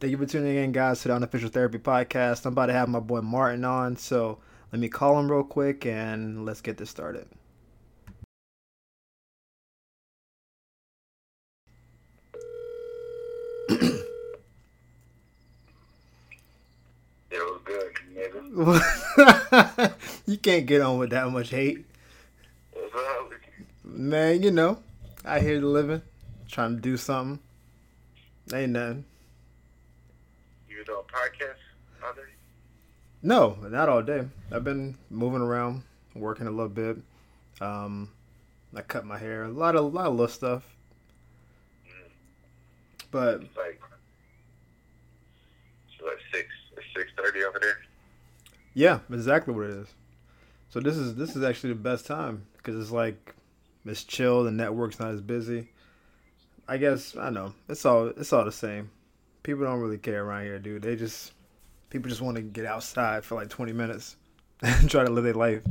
Thank you for tuning in, guys, to the Unofficial Therapy Podcast. I'm about to have my boy Martin on, so let me call him real quick and let's get this started. It was good, nigga. You can't get on with that much hate. What's up? Man, you know, out here living, trying to do something. Ain't nothing. You do a podcast all day? No, not all day. I've been moving around, working a little bit. I cut my hair, a lot of little stuff. But it's like 6:30 over there. Yeah, exactly what it is. So this is actually the best time because it's like it's chill. The network's not as busy. I guess I know it's all the same. People don't really care around here, dude. People just want to get outside for like 20 minutes and try to live their life.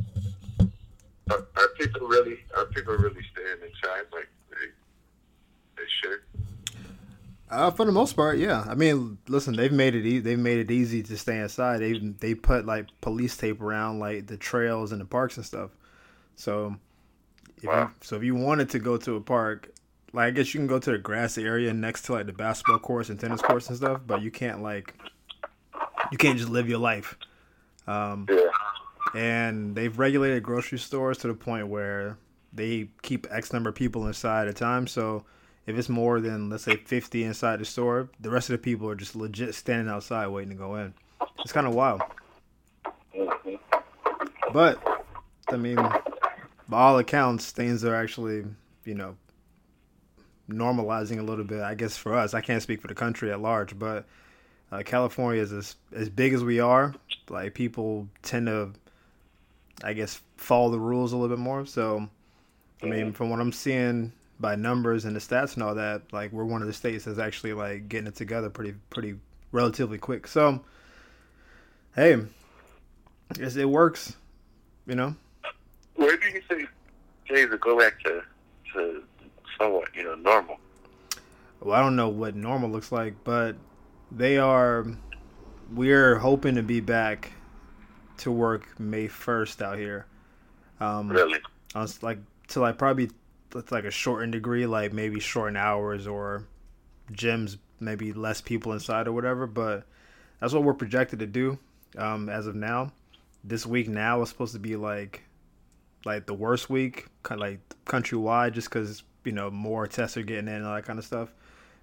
Are people really staying inside like they should? For the most part, yeah. I mean, listen, they've made it easy to stay inside. They put like police tape around like the trails and the parks and stuff. So, if you wanted to go to a park, like I guess you can go to the grassy area next to like the basketball courts and tennis courts and stuff, but you can't just live your life. And they've regulated grocery stores to the point where they keep X number of people inside at a time, so if it's more than, let's say, 50 inside the store, the rest of the people are just legit standing outside waiting to go in. It's kind of wild. But, I mean, by all accounts, things are actually, you know, normalizing a little bit, I guess, for us. I can't speak for the country at large, but California is as big as we are. Like, people tend to, I guess, follow the rules a little bit more. So, I mean, from what I'm seeing by numbers and the stats and all that, like, we're one of the states that's actually like getting it together pretty relatively quick. So, hey, I guess it works, you know? Where do you think things will go back to somewhat, you know, normal? Well, I don't know what normal looks like, but we're hoping to be back to work May 1st out here. Really? I was like, till I probably, it's like a shortened degree, like maybe shortened hours or gyms, maybe less people inside or whatever. But that's what we're projected to do as of now. This week now is supposed to be like the worst week, kind of like countrywide, just because, you know, more tests are getting in and all that kind of stuff.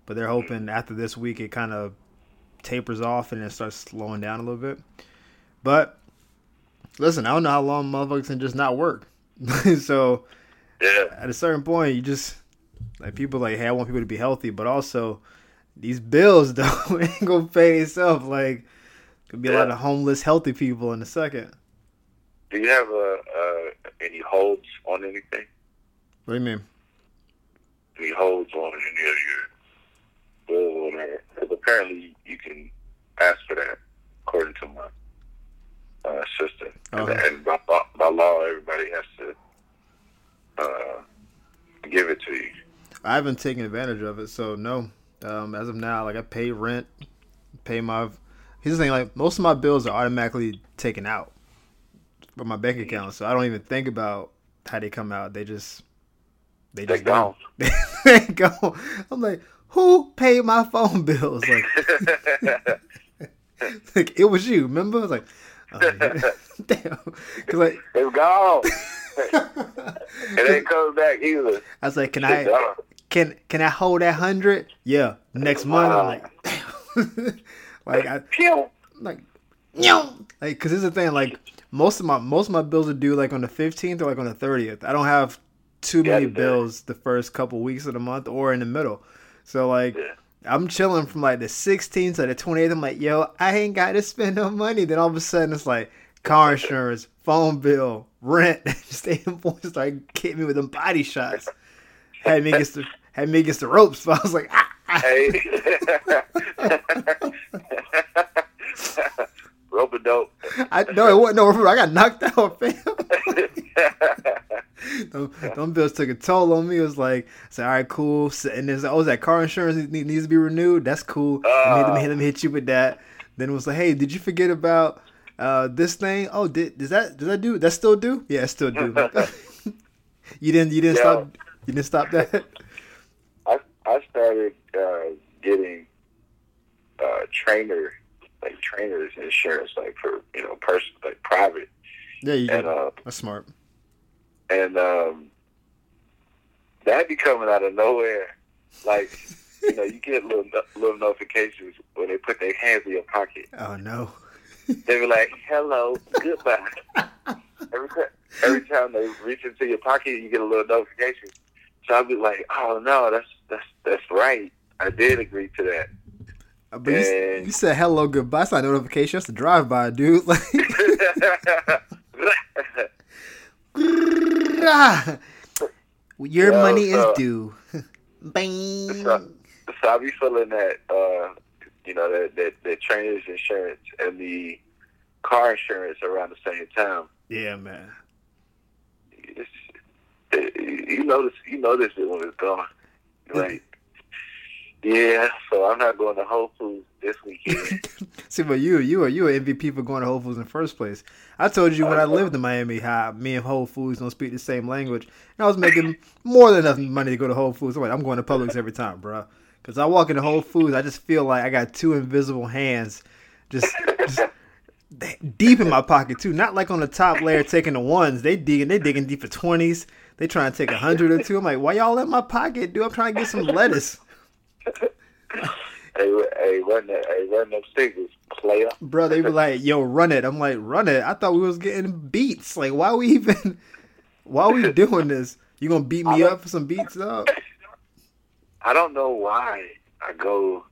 But they're hoping after this week it kind of tapers off and it starts slowing down a little bit. But listen, I don't know how long motherfuckers can just not work. So. Yeah. At a certain point, you just like people like, hey, I want people to be healthy, but also these bills though ain't gonna pay itself. Like, could be a lot of homeless, healthy people in a second. Do you have any holds on anything? What do you mean? Any holds on any of your bills or whatever? Because apparently you can ask for that, according to my sister. Okay. And by law, everybody has to give it to you. I haven't taken advantage of it, so no. As of now, like I pay rent, pay my. Here's the thing: like most of my bills are automatically taken out from my bank account, so I don't even think about how they come out. They just go. They go. I'm like, who paid my phone bills? Like, like it was you. Remember? I was like, oh, yeah. Damn, because like it's gone. It ain't coming back either. I was like, can I hold that 100? Yeah, next month. I'm like, damn. like, cause here's the thing. Like, most of my bills are due like on the 15th or like on the 30th. I don't have too many bills the first couple weeks of the month or in the middle. So like, I'm chilling from like the 16th to the 28th. I'm like, yo, I ain't got to spend no money. Then all of a sudden, it's like car insurance, phone bill, rent. Stay in boys like hit me with them body shots. Had me against the ropes. So I was like, ah. Hey, rope a dope. I know it wasn't no. I got knocked out, fam. Them bills took a toll on me. It was like, all right, cool. And there's, oh, is that car insurance needs to be renewed? That's cool. Let me hit you with that. Then it was like, hey, did you forget about this thing? Oh, does that still do? Yeah, it still do. You didn't stop. You didn't stop that. I started getting trainers insurance, like for private. Yeah, you did. That's smart. And that'd be coming out of nowhere, like. You get little notifications when they put their hands in your pocket. Oh, no. They be like, hello, goodbye. Every time they reach into your pocket, you get a little notification. So I'll be like, oh, no, that's right. I did agree to that. But you said hello, goodbye. It's not a notification. That's a drive-by, dude. Like, your money is due. Bang. So I be feeling that, that trainer's insurance and the car insurance around the same time. Yeah, man. You notice it when it's gone. Like, yeah, so I'm not going to Whole Foods this weekend. See, but you are MVP for going to Whole Foods in the first place. I told you when I lived in Miami how me and Whole Foods don't speak the same language. And I was making more than enough money to go to Whole Foods. I'm like, I'm going to Publix every time, bro. Because I walk into Whole Foods, I just feel like I got two invisible hands just deep in my pocket, too. Not like on the top layer taking the ones. They digging deep for 20s. They trying to take 100 or two. I'm like, why y'all in my pocket, dude? I'm trying to get some lettuce. Hey, run them singles, player. Bro, they were like, yo, run it. I'm like, run it. I thought we was getting beats. Like, why are we doing this? You gonna beat me up for some beats up? I don't know why I go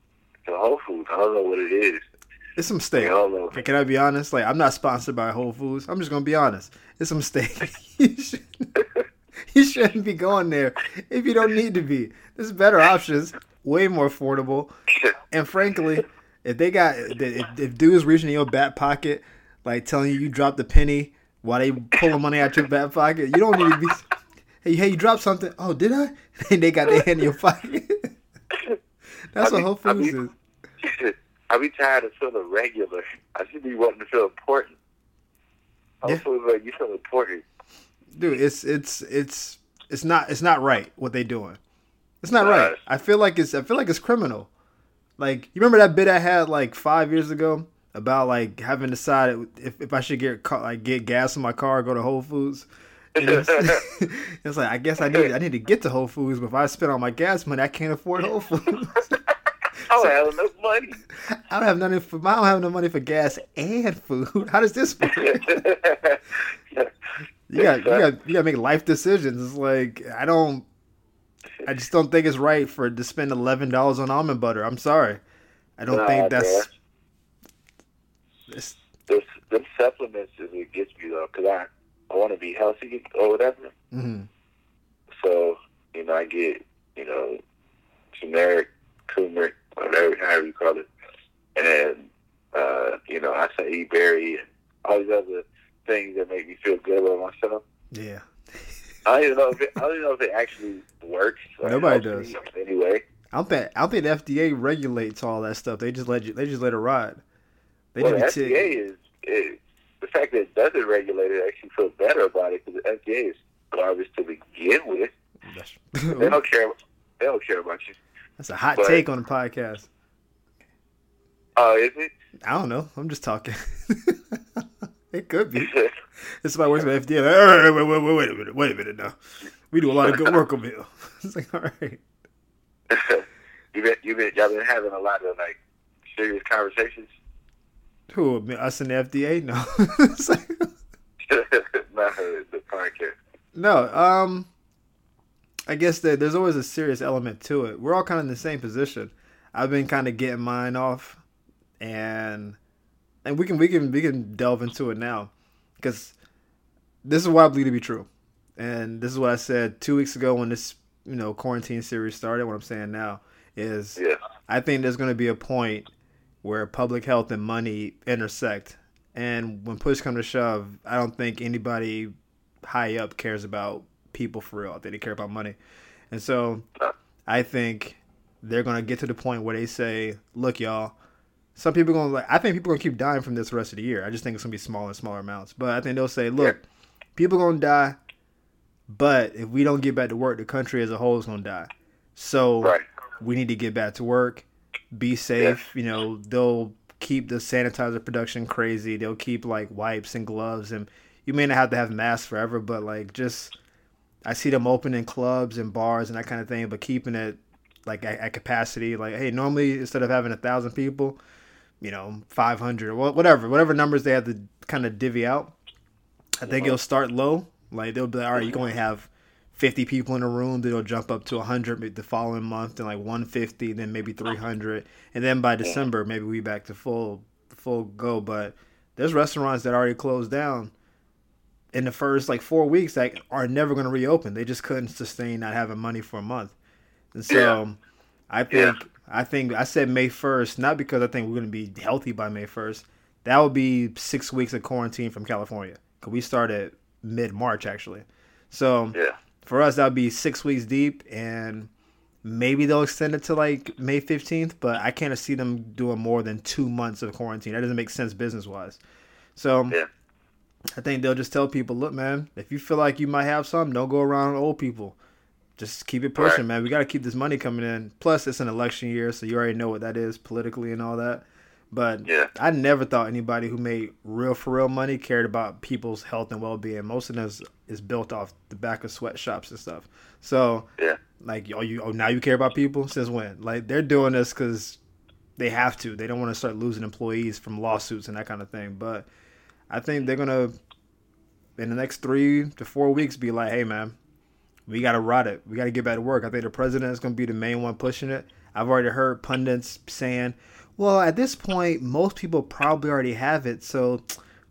to Whole Foods. I don't know what it is. It's a mistake. Can I be honest? Like, I'm not sponsored by Whole Foods. I'm just gonna be honest. It's a mistake. You shouldn't be going there if you don't need to be. There's better options. Way more affordable, and frankly, if dudes reaching in your back pocket, like telling you dropped a penny while they pulling money out your back pocket, you don't need to be. Hey, you dropped something? Oh, did I? And they got their hand in your pocket. That's what Whole Foods is. I be tired of feeling regular. I should be wanting to feel important. Whole Foods like you feel important, dude. It's not right what they doing. It's not right. I feel like it's criminal. Like, you remember that bit I had like 5 years ago about like having decided if I should get gas in my car, or go to Whole Foods. It's like, I guess I need to get to Whole Foods, but if I spend all my gas money, I can't afford Whole Foods. I don't have enough money. I don't have enough money for gas and food. How does this work? You got to make life decisions. It's like I just don't think it's right for to spend $11 on almond butter. I'm sorry. I don't think that's... The supplements is what gets me, though, because I want to be healthy or whatever. Mm-hmm. So, I get, generic turmeric, whatever, however you call it. And, I say eat berry and all these other things that make me feel good about myself. Yeah. I don't even know if it actually works. Nobody does. Anyway, I don't think the FDA regulates all that stuff. They just let it ride. The FDA is the fact that it doesn't regulate it. I actually feel better about it because the FDA is garbage to begin with. They don't care. They don't care about you. That's a hot take on the podcast. Oh, is it? I don't know. I'm just talking. It could be. It's my work for FDA. Like, wait a minute now. We do a lot of good work over here. It's like, all right. Y'all been having a lot of like serious conversations. Who? Us and the FDA? No. Not the podcast. No. I guess that there's always a serious element to it. We're all kind of in the same position. I've been kind of getting mine off, and we can delve into it now, because this is what I believe to be true, and this is what I said 2 weeks ago when this quarantine series started. What I'm saying now is, I think there's going to be a point where public health and money intersect, and when push comes to shove, I don't think anybody high up cares about people for real out there. They care about money. And so I think they're going to get to the point where they say, look, y'all, some people are going to like, I think people are going to keep dying from this the rest of the year. I just think it's going to be smaller and smaller amounts. But I think they'll say, look, people are going to die. But if we don't get back to work, the country as a whole is going to die. So we need to get back to work, be safe. Yeah. You know, they'll keep the sanitizer production crazy. They'll keep like wipes and gloves. And you may not have to have masks forever, but like just, I see them opening clubs and bars and that kind of thing, but keeping it like at capacity. Like, hey, normally instead of having 1,000 people, you know, 500 or whatever numbers they have to kind of divvy out. I think it'll start low. Like, they'll be like, all right, you can only have 50 people in a room. Then it'll jump up to 100 the following month, then like 150, then maybe 300. And then by December, maybe we back to full go. But there's restaurants that already closed down in the first like 4 weeks that are never going to reopen. They just couldn't sustain not having money for a month. And so I think I said May 1st, not because I think we're going to be healthy by May 1st. That would be 6 weeks of quarantine from California. Because we started mid-March, actually. So for us, that would be 6 weeks deep, and maybe they'll extend it to, like, May 15th, but I can't see them doing more than 2 months of quarantine. That doesn't make sense business-wise. So I think they'll just tell people, look, man, if you feel like you might have some, don't go around old people. Just keep it pushing, man. We got to keep this money coming in. Plus, it's an election year, so you already know what that is politically and all that. But I never thought anybody who made real for real money cared about people's health and well-being. Most of them is built off the back of sweatshops and stuff. So like, now you care about people? Since when? Like, they're doing this because they have to. They don't want to start losing employees from lawsuits and that kind of thing. But I think they're going to, in the next 3 to 4 weeks, be like, hey, man, we got to rot it. We got to get back to work. I think the president is going to be the main one pushing it. I've already heard pundits saying, well, at this point, most people probably already have it. So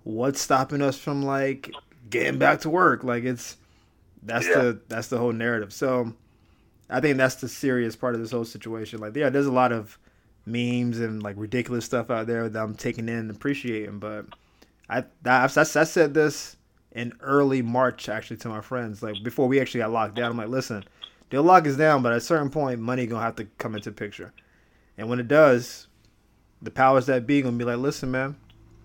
what's stopping us from like getting back to work? Like, it's that's the whole narrative. So I think that's the serious part of this whole situation. Like, yeah, there's a lot of memes and like ridiculous stuff out there that I'm taking in and appreciating. But I said this in early March, actually, to my friends, like before we actually got locked down. I'm like, listen, they'll lock us down, but at a certain point, money gonna have to come into picture. And when it does, the powers that be gonna be like, listen, man,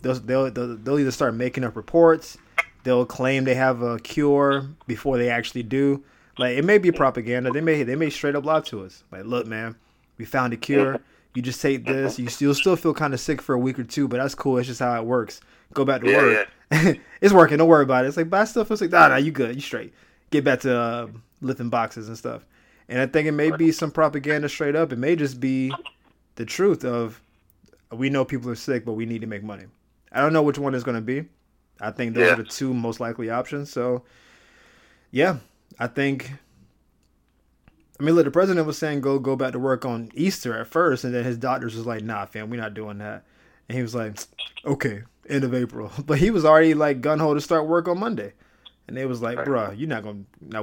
they'll either start making up reports, they'll claim they have a cure before they actually do. Like, it may be propaganda. They may straight up lie to us. Like, look, man, we found a cure. You just take this. You'll still feel kind of sick for a week or two, but that's cool. It's just how it works. Go back to work. Yeah. It's working. Don't worry about it. It's like, but I still feel sick. Nah, you good. You straight. Get back to lifting boxes and stuff. And I think it may be some propaganda straight up. It may just be the truth of, we know people are sick, but we need to make money. I don't know which one is going to be. I think those are the two most likely options. So, I mean, look, the president was saying go back to work on Easter at first, and then his doctors was like, nah, fam, we're not doing that. And he was like, okay, end of April. But he was already like gung-ho to start work on Monday. And they was like, bruh, you're not going to, no,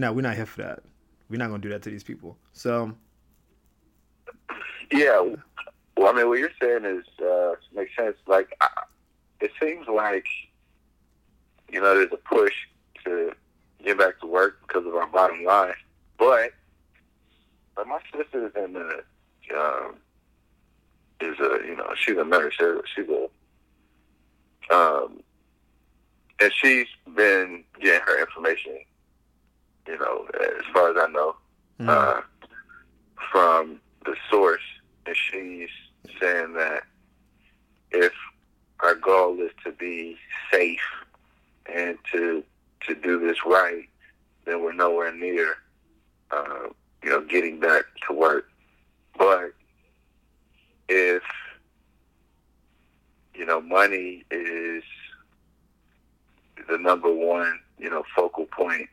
we're not here for that. We're not going to do that to these people. So. Yeah. Well, I mean, what you're saying is, makes sense. Like, it seems like, you know, there's a push to get back to work because of our bottom line. But, my sister's in the, she's a nurse. She's a, and she's been getting her information, you know, as far as I know, from the source. And she's saying that if our goal is to be safe and to do this right, then we're nowhere near, getting back to work. But if, money is the number one, focal point,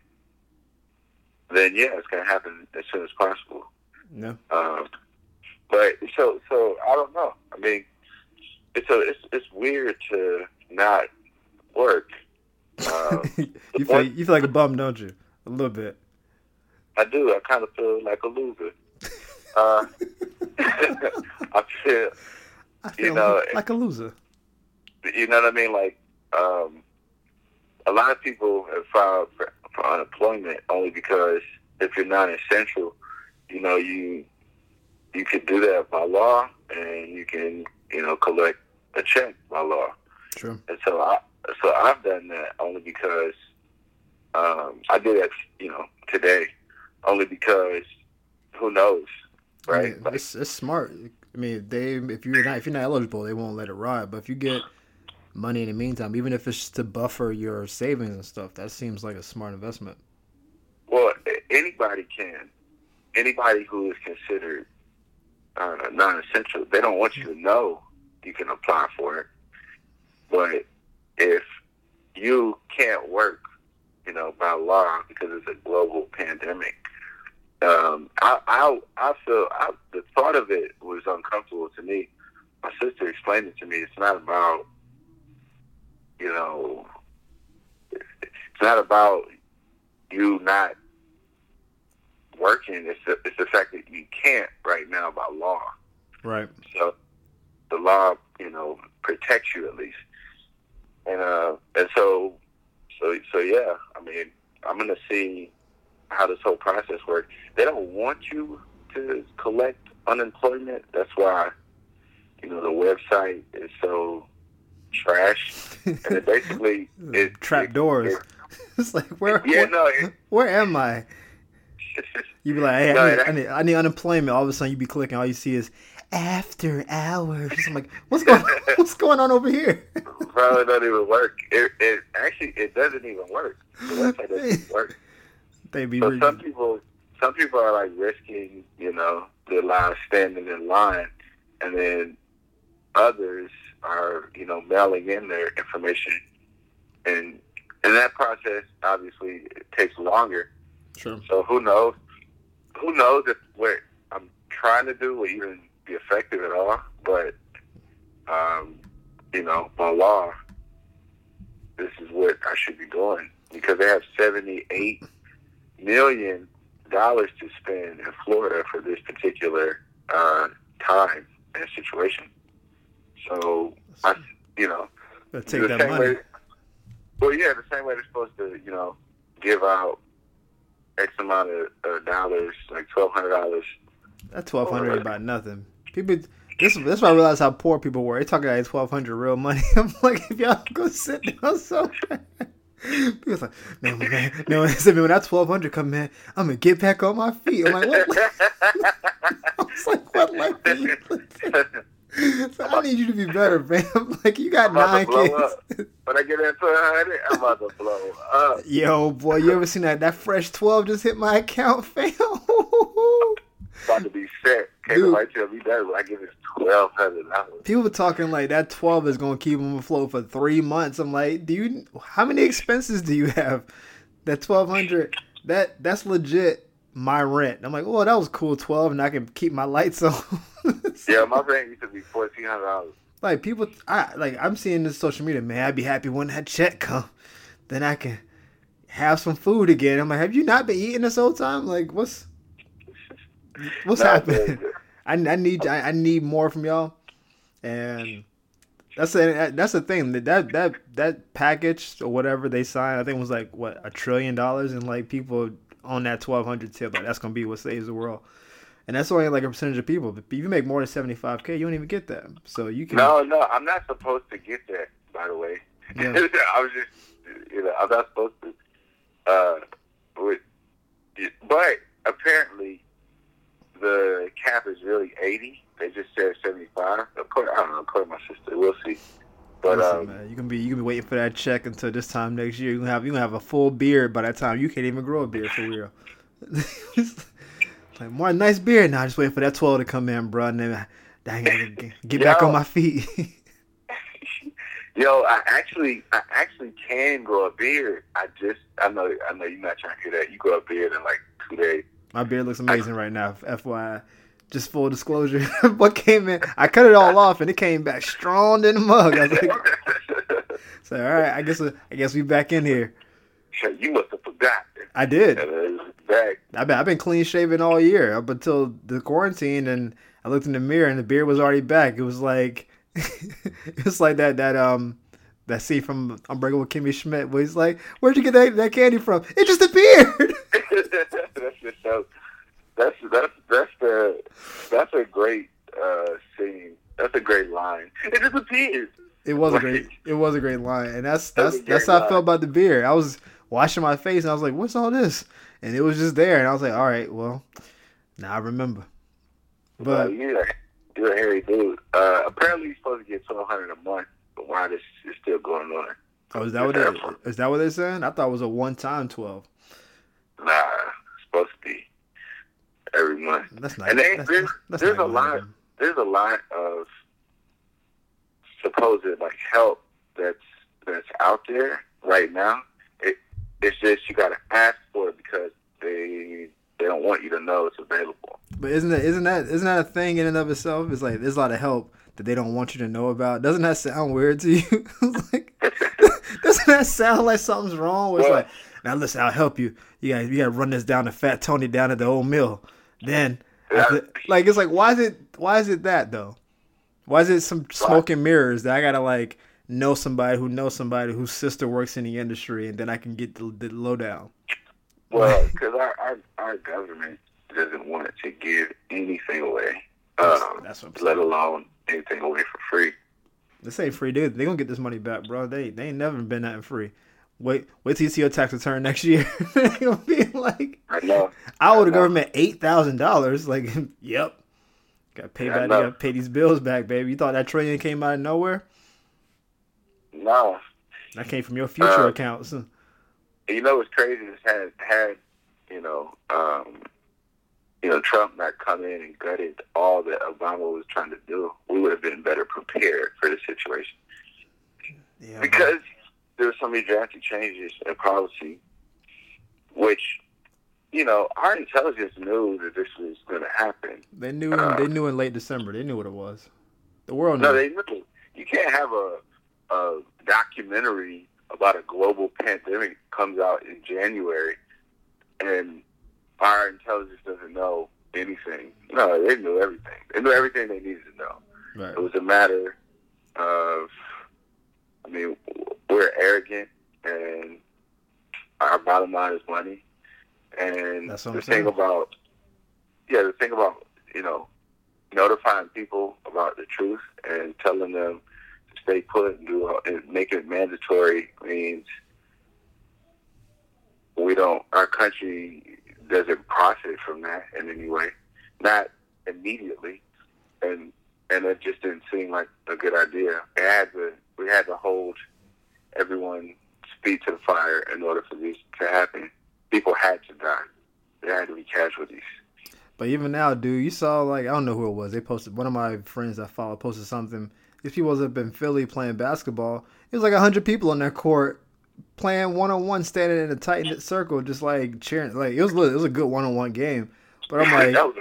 then it's going to happen as soon as possible. No. But so I don't know. I mean, it's weird to not work. You feel like a bum, don't you? A little bit. I do. I kind of feel like a loser. I feel like a loser. You know what I mean? Like, a lot of people have filed for for unemployment only because if you're non-essential, you know, you could do that by law and you can, you know, collect a check by law. Sure. And so I've done that only because I did that, you know, today only because who knows, right? Yeah, like, it's smart. I mean, if you're not eligible, they won't let it ride. But if you get money in the meantime, even if it's to buffer your savings and stuff, that seems like a smart investment. Well, anybody can. Anybody who is considered non-essential, they don't want you to know you can apply for it. But if you can't work, you know, by law because it's a global pandemic, I feel the thought of it was uncomfortable to me. My sister explained it to me. It's not about, you know, it's not about you not working. It's the fact that you can't right now by law. Right. So the law, you know, protects you at least. And so yeah. I mean, I'm gonna see how this whole process works. They don't want you to collect unemployment. That's why, you know, the website is so trash. And it basically it trap doors. It's like where am I? You be like, hey, I need unemployment. All of a sudden you be clicking, all you see is after hours. I'm like, what's going on over here? Probably don't even work. It doesn't even work. The website doesn't even work. So some people are like risking, you know, their lives standing in line, and then others are, you know, mailing in their information, and that process obviously it takes longer. Sure. So who knows if what I'm trying to do will even be effective at all? But you know, by law, this is what I should be doing because they have 78 million dollars to spend in Florida for this particular time and situation. So, let's take that money. The same way they're supposed to, you know, give out X amount of dollars, like $1,200. That $1,200 about nothing. People, this is why I realized how poor people were. They talking about $1,200 real money. I'm like, if y'all go sit down so bad. People like, man, when that $1,200 come, man, I'm gonna get back on my feet. I'm like, what? I was like, what life? So I need you to be better, man. Like, you got 9 kids. When I get that $1,200, I'm about to blow up. Yo, boy, you ever seen that fresh 12 just hit my account, fam? About to be set. Can't nobody tell me that when I give it $1,200. People talking like that 12 is going to keep them afloat for 3 months. I'm like, how many expenses do you have? That $1,200, that's legit my rent. I'm like, oh, that was cool, 12, and I can keep my lights on. Yeah, my rent used to be $1,400. Like, people, I'm seeing this social media, man, I'd be happy when that check come. Then I can have some food again. I'm like, have you not been eating this whole time? Like, what's happening? I need more from y'all, and that's the thing that package or whatever they signed, I think it was like what $1 trillion, and like people on that $1,200 tip, like that's gonna be what saves the world, and that's only like a percentage of people. But if you make more than $75,000, you don't even get that. So you can no, I'm not supposed to get that. By the way, yeah. I was just, you know, I'm not supposed to. But apparently. The cap is really 80. They just said 75. Of course, I don't know. According to my sister, we'll see. But listen, man, you can be waiting for that check until this time next year. You gonna have a full beard by that time. You can't even grow a beard for real. Like more nice beard now. Just waiting for that 12 to come in, bro. And then I get back on my feet. Yo, I actually can grow a beard. I know you're not trying to hear that. You grow a beard in like 2 days. My beard looks amazing right now, FYI. Just full disclosure. What came in, I cut it all off, and it came back strong in the mug. I was like, so, all right, I guess we back in here. You must have forgotten. I did. I've been clean shaven all year up until the quarantine, and I looked in the mirror, and the beard was already back. It was like that that scene from Unbreakable Kimmy Schmidt where he's like, where'd you get that candy from? It just appeared. That's a great scene. That's a great line. It just appeared. It was a great line, and that's how I felt about the beer. I was washing my face, and I was like, "What's all this?" And it was just there, and I was like, "All right, well, now I remember." But you're a hairy dude. Apparently, you're supposed to get $1,200 a month, but why this is still going on? Oh, is that what they're saying? I thought it was a one-time 12. Nah, it's supposed to be every month. That's not. And they, that's, there's a lot. Man. There's a lot of supposed like help that's out there right now. It's just you gotta ask for it because they don't want you to know it's available. But isn't that a thing in and of itself? It's like there's a lot of help that they don't want you to know about. Doesn't that sound weird to you? Like, doesn't that sound like something's wrong? It's like, now listen, I'll help you. You gotta run this down to Fat Tony down at the old mill. Then like it's like why is it that though? Why is it some smoke and mirrors that I gotta like know somebody whose sister works in the industry and then I can get the lowdown? Well, because our government doesn't want to give anything away, that's what I'm let saying. Alone anything away for free. This ain't free, dude. They gonna get this money back, bro. They ain't never been nothing free. Wait till you see your tax return next year. They gonna be like, I owe the government $8,000. Like, yep. Gotta pay these bills back, baby. You thought that trillion came out of nowhere? No. That came from your future accounts. You know what's crazy is had Trump not come in and gutted all that Obama was trying to do, we would have been better prepared for the situation. Yeah, because there were so many drastic changes in policy, which our intelligence knew that this was going to happen. They knew. They knew in late December. They knew what it was. The world knew. No, they knew. You can't have a documentary about a global pandemic comes out in January, and our intelligence doesn't know anything. No, they knew everything. They knew everything they needed to know. Right. It was a matter of, we're arrogant, and our bottom line is money. And the thing about notifying people about the truth and telling them to stay put and making it mandatory means our country doesn't profit from that in any way, not immediately, and it just didn't seem like a good idea. We had to hold everyone's feet to the fire in order for this to happen. People had to die. There had to be casualties. But even now, dude, you saw, like, I don't know who it was. They posted, one of my friends I follow posted something. These people up in Philly playing basketball. It was like 100 people on their court playing one-on-one, standing in a tight-knit circle, just like cheering. Like, it was a good one-on-one game. But I'm like, that was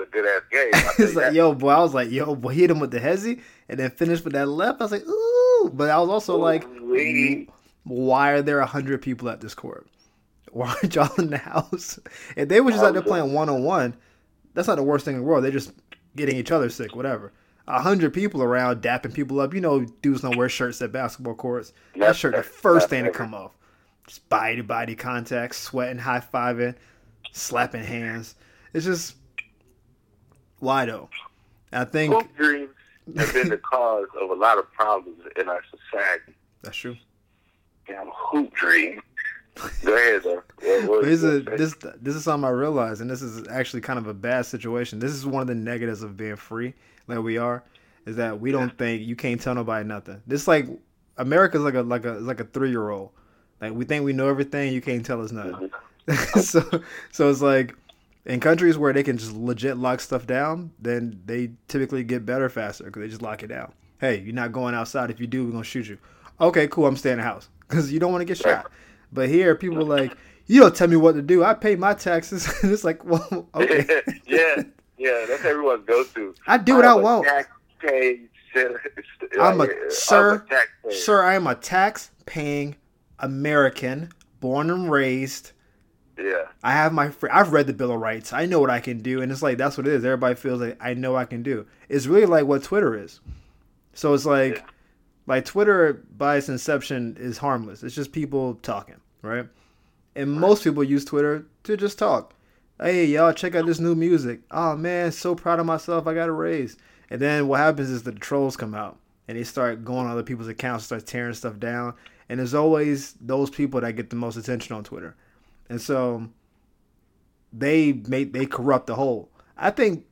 a good-ass game. It's like, yo, boy, hit him with the hezzy and then finished with that left. I was like, ooh. But I was also like, why are there 100 people at this court? Why aren't y'all in the house? If they were just out there playing one-on-one, that's not the worst thing in the world. They're just getting each other sick, whatever. 100 people around, dapping people up. Dudes don't wear shirts at basketball courts. That shirt, the first thing to come off. Just body-to-body contact, sweating, high-fiving, slapping hands. It's just, why though? I think hoop dreams have been the cause of a lot of problems in our society. That's true. Damn hoop dreams. Go ahead, though. This is something I realized, and this is actually kind of a bad situation. This is one of the negatives of being free, like we are, is that we don't think you can't tell nobody nothing. This like America's like a 3-year-old. Like we think we know everything, you can't tell us nothing. Mm-hmm. so it's like in countries where they can just legit lock stuff down, then they typically get better faster because they just lock it down. Hey, you're not going outside. If you do, we're gonna shoot you. Okay, cool. I'm staying in the house because you don't want to get shot. But here, people are like, you don't tell me what to do. I pay my taxes. And it's like, well, okay. yeah, that's everyone's go-to. I do what I want. I am a tax-paying American, born and raised. Yeah. I've read the Bill of Rights. I know what I can do. And it's like, that's what it is. Everybody feels like, I know I can do. It's really like what Twitter is. So it's like, Like, Twitter, by its inception, is harmless. It's just people talking, right? And most people use Twitter to just talk. Hey, y'all, check out this new music. Oh, man, so proud of myself. I got a raise. And then what happens is the trolls come out, and they start going on other people's accounts, start tearing stuff down. And there's always those people that get the most attention on Twitter. And so they corrupt the whole. I think,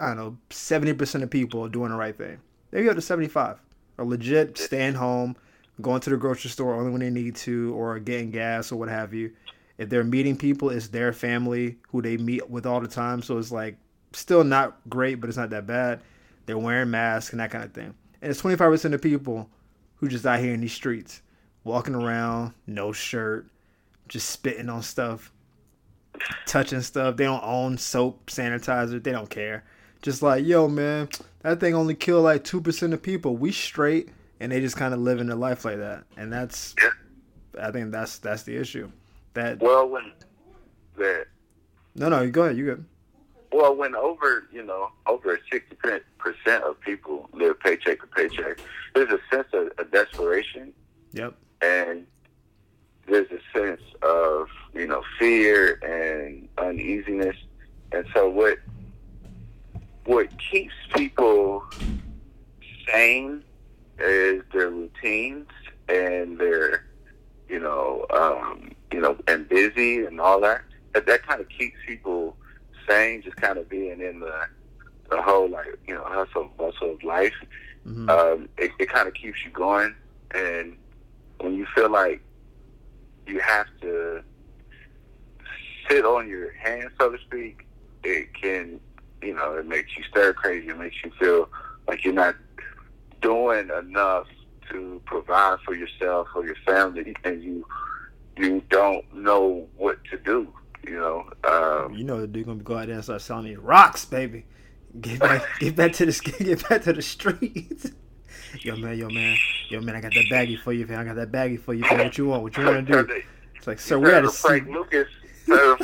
I don't know, 70% of people are doing the right thing. Maybe up to 75% are legit staying home, going to the grocery store only when they need to, or getting gas or what have you. If they're meeting people, it's their family who they meet with all the time. So it's like still not great, but it's not that bad. They're wearing masks and that kind of thing. And it's 25% of people who just out here in these streets, walking around, no shirt, just spitting on stuff, touching stuff. They don't own soap, sanitizer. They don't care. Just like, yo, man, that thing only killed like 2% of people. We straight. And they just kind of living their life like that. And that's, I think that's the issue. No, go ahead. You good. Well, when over 60% of people live paycheck to paycheck, there's a sense of desperation. Yep. And there's a sense of, fear and uneasiness. And so what keeps people sane is their routines and their, and busy and all that. That kind of keeps people sane, just kind of being in the whole, hustle and bustle of life. Mm-hmm. It kind of keeps you going. And when you feel like you have to sit on your hands, so to speak, it can, it makes you stir crazy. It makes you feel like you're not doing enough to provide for yourself or your family, and you don't know what to do, they're gonna go out there and start selling these rocks, baby. Get back to the streets. Yo man, I got that baggie for you, man. What you want to do? It's like, sir, we had to see Frank Lucas real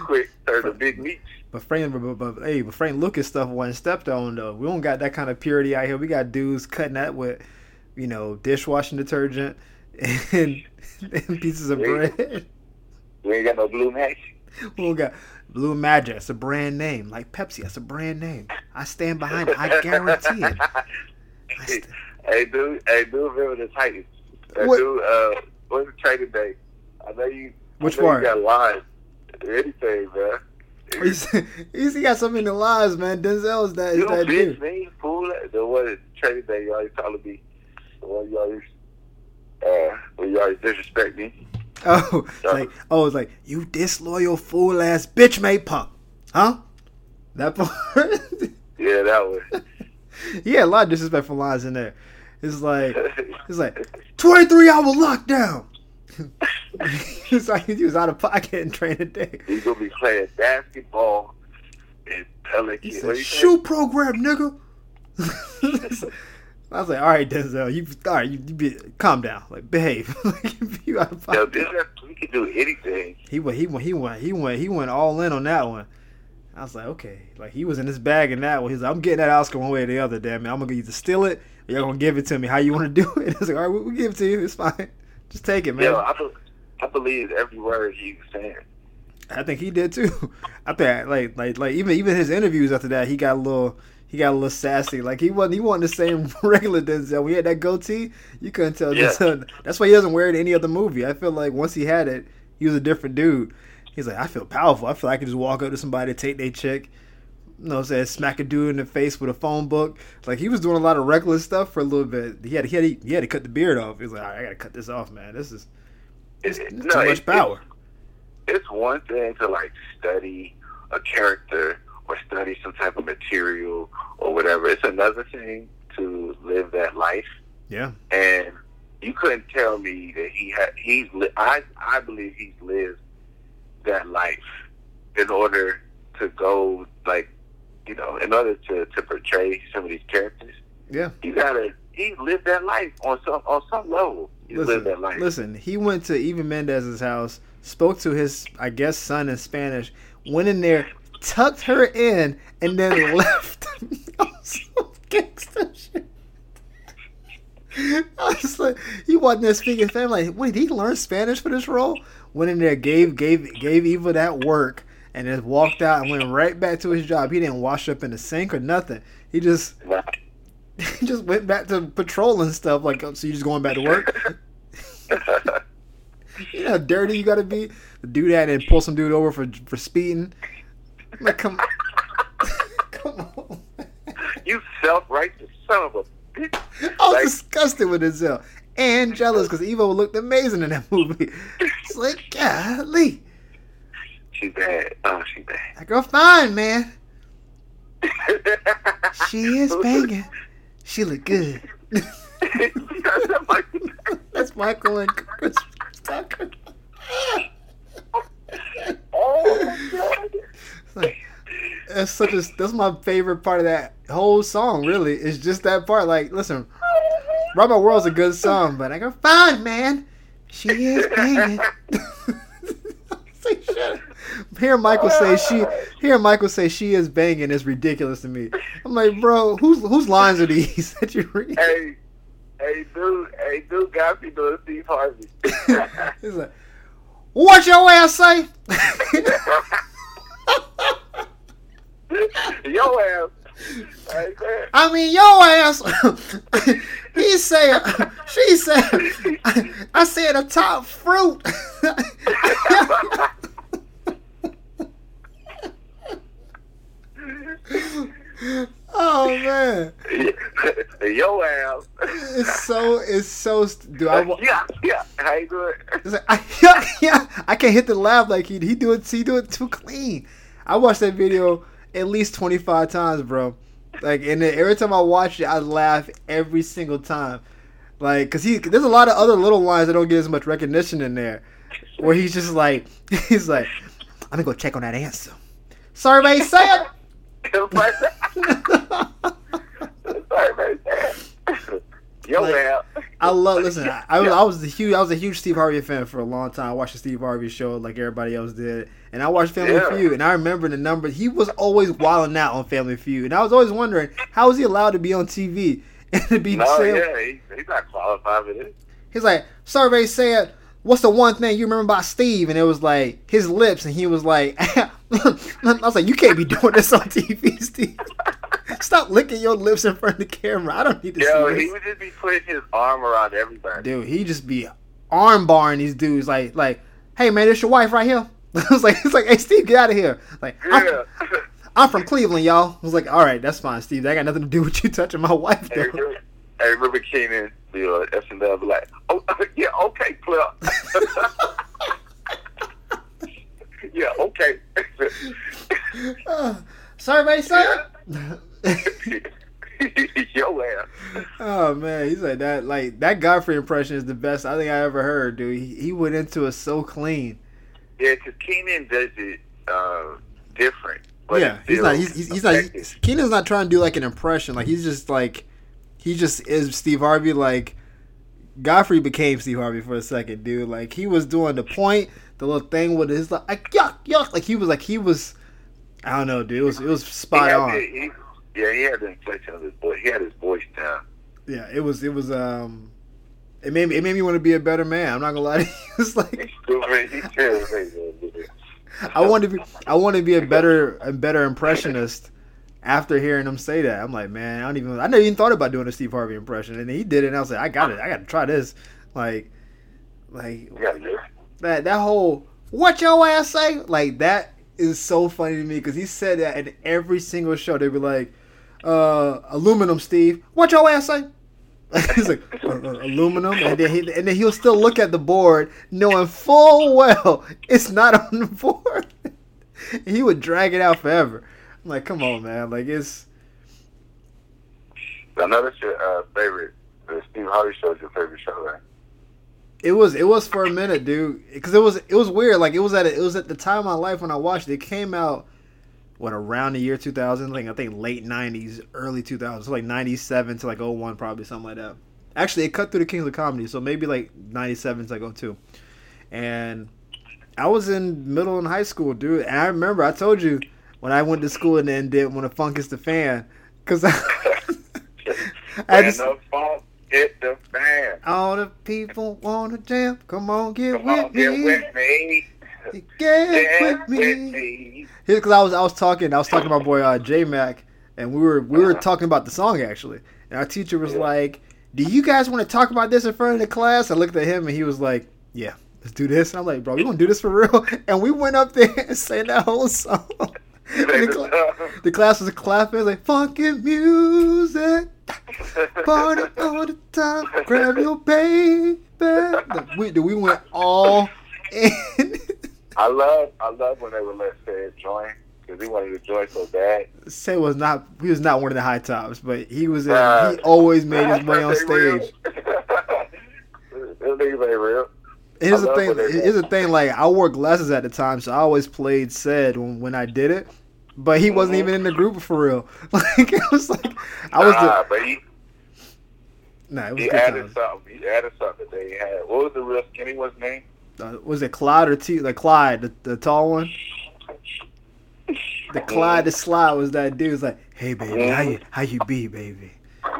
quick. There's the big meat. But Frank Lucas stuff wasn't stepped on though. We don't got that kind of purity out here. We got dudes cutting that with, dishwashing detergent and pieces of bread. We ain't got no Blue Magic. We don't got Blue Magic. That's a brand name. Like Pepsi, that's a brand name. I stand behind it. I guarantee it. Hey, dude, remember the Titans? That dude, what's the Training Day? I know you. Which one? You got lies. Anything, man. He got something in the lies, man. Denzel is that. You don't bitch me, fool. The one Training Day y'all used to call me. The one y'all used to disrespect me. Oh, it's like you disloyal fool ass bitch made punk, huh? That part. Yeah, that one. Yeah, a lot of disrespectful lines in there. It's like 23-hour lockdown. It's like he was out of pocket and Training Day. He's gonna be playing basketball in Pelican. He said, shoe program, nigga. I was like, all right, Denzel, you calm down, like behave. You out of pocket. Denzel, we can do anything. He went all in on that one. I was like, okay, like he was in his bag in that one. He's like, I'm getting that Oscar one way or the other. Damn it, I'm gonna either steal it or you're gonna give it to me. How you want to do it? It's like, all right, we'll give it to you. It's fine. Just take it, man. Yo, I believe every word he was saying. I think he did too. I think like even his interviews after that, he got a little sassy. Like he wasn't the same regular Denzel. We had that goatee. You couldn't tell. Yeah. Denzel. That's why he doesn't wear it in any other movie. I feel like once he had it, he was a different dude. He's like, I feel powerful. I feel like I can just walk up to somebody, take their chick, smack a dude in the face with a phone book. Like he was doing a lot of reckless stuff for a little bit. He had to cut the beard off. He was like, all right, I gotta cut this off, man. This is too much power. It's one thing to like study a character or study some type of material or whatever. It's another thing to live that life. Yeah. And you couldn't tell me that I believe he's lived that life in order to go in order to portray some of these characters. Yeah. He lived that life on some level. He lived that life. Listen, he went to even Mendez's house, spoke to his, I guess, son in Spanish, went in there, tucked her in, and then left. Some gangster shit. You wasn't there speaking Spanish. Like, wait, did he learn Spanish for this role? Went in there, gave Eva that work, and then walked out and went right back to his job. He didn't wash up in the sink or nothing. He just went back to patrolling stuff. Like, oh, so you just going back to work? You know how dirty you gotta be to do that and pull some dude over for speeding? Like, come on. Come on. You self-righteous son of a bitch. I was disgusted with Denzel and jealous because Evo looked amazing in that movie. It's like, golly. She's bad. Oh, she's bad. That girl fine, man. She is banging. She look good. That's Michael and Chris Tucker. Oh, God. It's like, that's my favorite part of that whole song, really. It's just that part. Like, listen, Run My World's a good song, but I go, fine, man. She is banging. Hearing Michael say she is banging is ridiculous to me. I'm like, bro, whose lines are these that you read? Hey dude, Godfrey doing Steve Harvey. He's like, what your ass say? Your ass. I mean, your ass. He said, she said, I said a top fruit. Oh man, your ass. It's so. Do I? Yeah. How you doing? It's like, I can't hit the laugh like he do it. He do it too clean. I watched that video at least 25 times, bro. Like, and then every time I watch it, I laugh every single time. Like, cause there's a lot of other little lines that don't get as much recognition in there, where he's just like, I'm gonna go check on that answer. Survey said. Yo, like, man. I was a huge Steve Harvey fan for a long time. I watched the Steve Harvey Show like everybody else did, and I watched Family Feud, and I remember the numbers. He was always wilding out on Family Feud, and I was always wondering how is he allowed to be on TV and to be. He's not qualified for this. He's like, survey said, what's the one thing you remember about Steve? And it was like his lips, and he was like, I was like, you can't be doing this on TV, Steve. Stop licking your lips in front of the camera. I don't need to see this. He would just be putting his arm around everybody. Dude, he just be arm barring these dudes. Like, hey man, this your wife right here. I was like, it's like, hey Steve, get out of here. Like, yeah. I'm from Cleveland, y'all. I was like, all right, that's fine, Steve. That got nothing to do with you touching my wife. Though. I remember Keenan, the S&L, be like, oh, yeah, okay, player. Yeah, okay. Sorry, sir. Yo, ass. Oh, man. He's like that. Like, that Godfrey impression is the best I think I ever heard, dude. He went into it so clean. Yeah, because Keenan does it different. But yeah, he's not Keenan's not trying to do, like, an impression. Like, he's just, like, he just is Steve Harvey. Like, Godfrey became Steve Harvey for a second, dude. Like, he was doing the point, the little thing with his, like, yuck, yuck. Like, he was, I don't know, dude. It was spot on. He had the inflection of his voice. He had his voice down. Yeah, it made me want to be a better man. I'm not gonna lie to you. It's like, I wanted to be a better impressionist. After hearing him say that, I'm like, man, I never even thought about doing a Steve Harvey impression, and then he did it, and I was like, I got to try this, like that whole what your ass say, like that is so funny to me because he said that in every single show. They'd be like, aluminum, Steve, what your ass say? He's like, aluminum, and then he'll still look at the board, knowing full well it's not on the board. And he would drag it out forever. I'm like, come on, man. Like, it's... I know that's your favorite. The Steve Harvey Show is your favorite show, right? It was for a minute, dude. Because it was weird. Like, it was at the time of my life when I watched it. It came out, what, around the year 2000? Like, I think late 90s, early 2000s. So, like, 97 to, like, 01, probably, something like that. Actually, it cut through the Kings of Comedy. So, maybe, like, 97 to, like, 02. And I was in middle and high school, dude. And I remember, I told you, when I went to school and then didn't want to funk is the fan, because I just, hit the fan. All the people want to jump. Come on, get with me. Get with me. Here's because I was talking. I was talking to my boy J-Mac, and we were talking about the song actually. And our teacher was like, "Do you guys want to talk about this in front of the class?" I looked at him, and he was like, "Yeah, let's do this." And I'm like, "Bro, we gonna do this for real?" And we went up there and sang that whole song. The class was clapping like funkin' music, party all the time, grab your baby. Like, we went all in. I love when they would let Sid join because he wanted to join so bad. Sid was not. He was not one of the high tops, but he was. He always made his way on stage. Here's the thing. Like, I wore glasses at the time, so I always played Sid when I did it. But he wasn't even in the group for real. Like, it was like I was. He added something that they had. What was the real skinny one's name? Was it Clyde or T? Like Clyde, the tall one. The Clyde the Slide was that dude. Was like, hey baby, how you be, baby?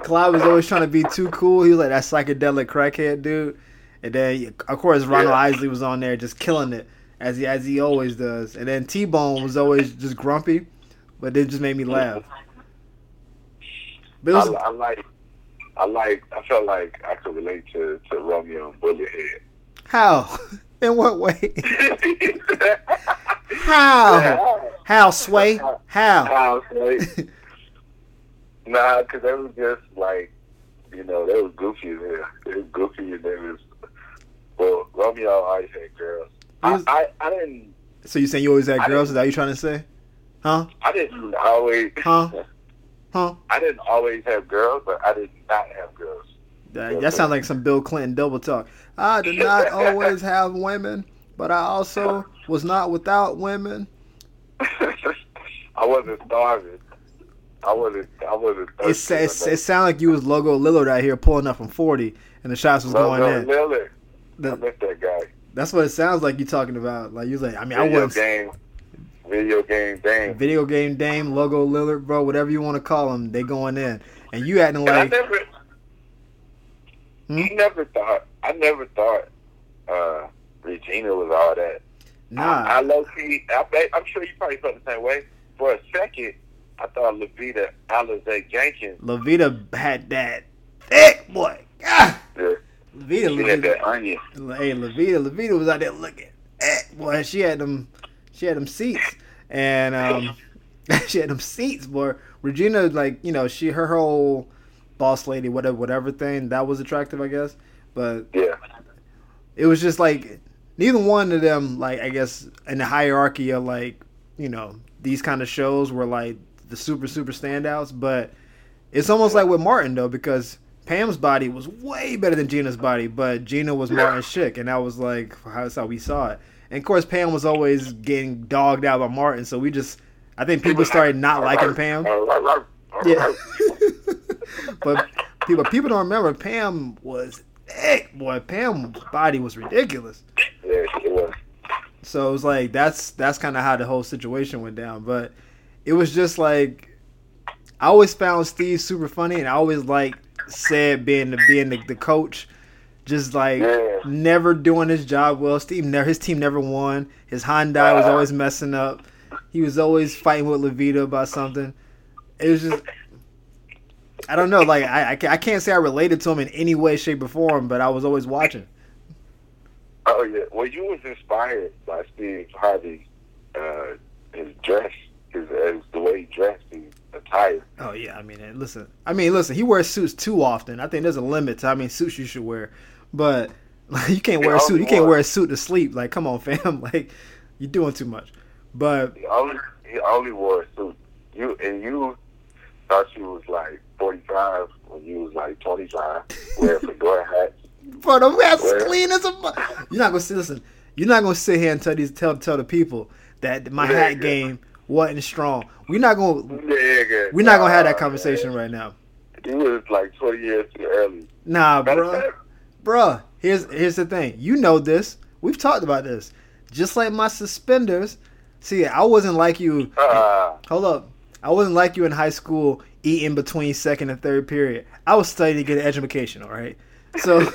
Clyde was always trying to be too cool. He was like that psychedelic crackhead dude. And then, of course, Ronald Isley was on there just killing it, as he always does. And then T-Bone was always just grumpy, but it just made me laugh. But I felt like I could relate to Romeo and Bullethead. How? In what way? How? Yeah. How, Sway? How, Sway? Nah, because they was just like, you know, they was goofy in there. They was goofy and they was... Well, Romeo always had girls. I didn't. So you saying you always had girls? Is that what you trying to say? Huh? I didn't always. Huh? I didn't always have girls, but I did not have girls. That sounds like some Bill Clinton double talk. I did not always have women, but I also was not without women. I wasn't starving. I wasn't. It sounded like you was Logo Lillard out here pulling up from 40, and the shots was Logo going in. Lillard. I miss that guy. That's what it sounds like you're talking about. Like you're like, I mean, Video game Dame, Logo Lillard, bro, whatever you want to call him, they going in, and you acting like. I never thought Regina was all that. Nah, I low key. I'm sure you probably felt the same way. For a second, I thought LaVita Alizé Jenkins. LaVita had that thick boy. God. Yeah. LaVita was out there looking. Boy, she had them seats, and she had them seats. Boy, Regina, like, you know, her whole boss lady, whatever thing that was attractive, I guess. But yeah, it was just like neither one of them, like, I guess, in the hierarchy of, like, you know, these kind of shows were like the super super standouts. But it's almost like with Martin though, because Pam's body was way better than Gina's body, but Gina was Martin's chick, and that was like that's how we saw it. And of course, Pam was always getting dogged out by Martin, so I think people started not liking Pam. Yeah, but people don't remember Pam was thick, boy. Pam's body was ridiculous. Yeah, she was. So it was like that's kind of how the whole situation went down, but it was just like I always found Steve super funny, and I always liked Sid being the coach, just like never doing his job well. His team never won. His Hyundai was always messing up. He was always fighting with LaVita about something. It was just, I don't know. Like I can't say I related to him in any way, shape, or form, but I was always watching. Oh yeah, well, you was inspired by Steve Harvey, his dress, his the way he dressed. Tired. Oh yeah, I mean, listen. He wears suits too often. I think there's a limit to how many suits you should wear, but like, you can't wear a suit. You can't wear a suit to sleep. Like, come on, fam. Like, you're doing too much. But he only wore a suit. You thought you was like 45 when you was like 25. Wearing fedora hats. Bro, the rat's clean as a. You're not gonna listen. You're not gonna sit here and tell the people that my hat game. Wasn't strong. We're not gonna have that conversation right now. You was like 20 years too early. Nah, bruh. Here's the thing. You know this. We've talked about this. Just like my suspenders. See, I wasn't like you. Hold up. I wasn't like you in high school eating between second and third period. I was studying to get an education, all right? So...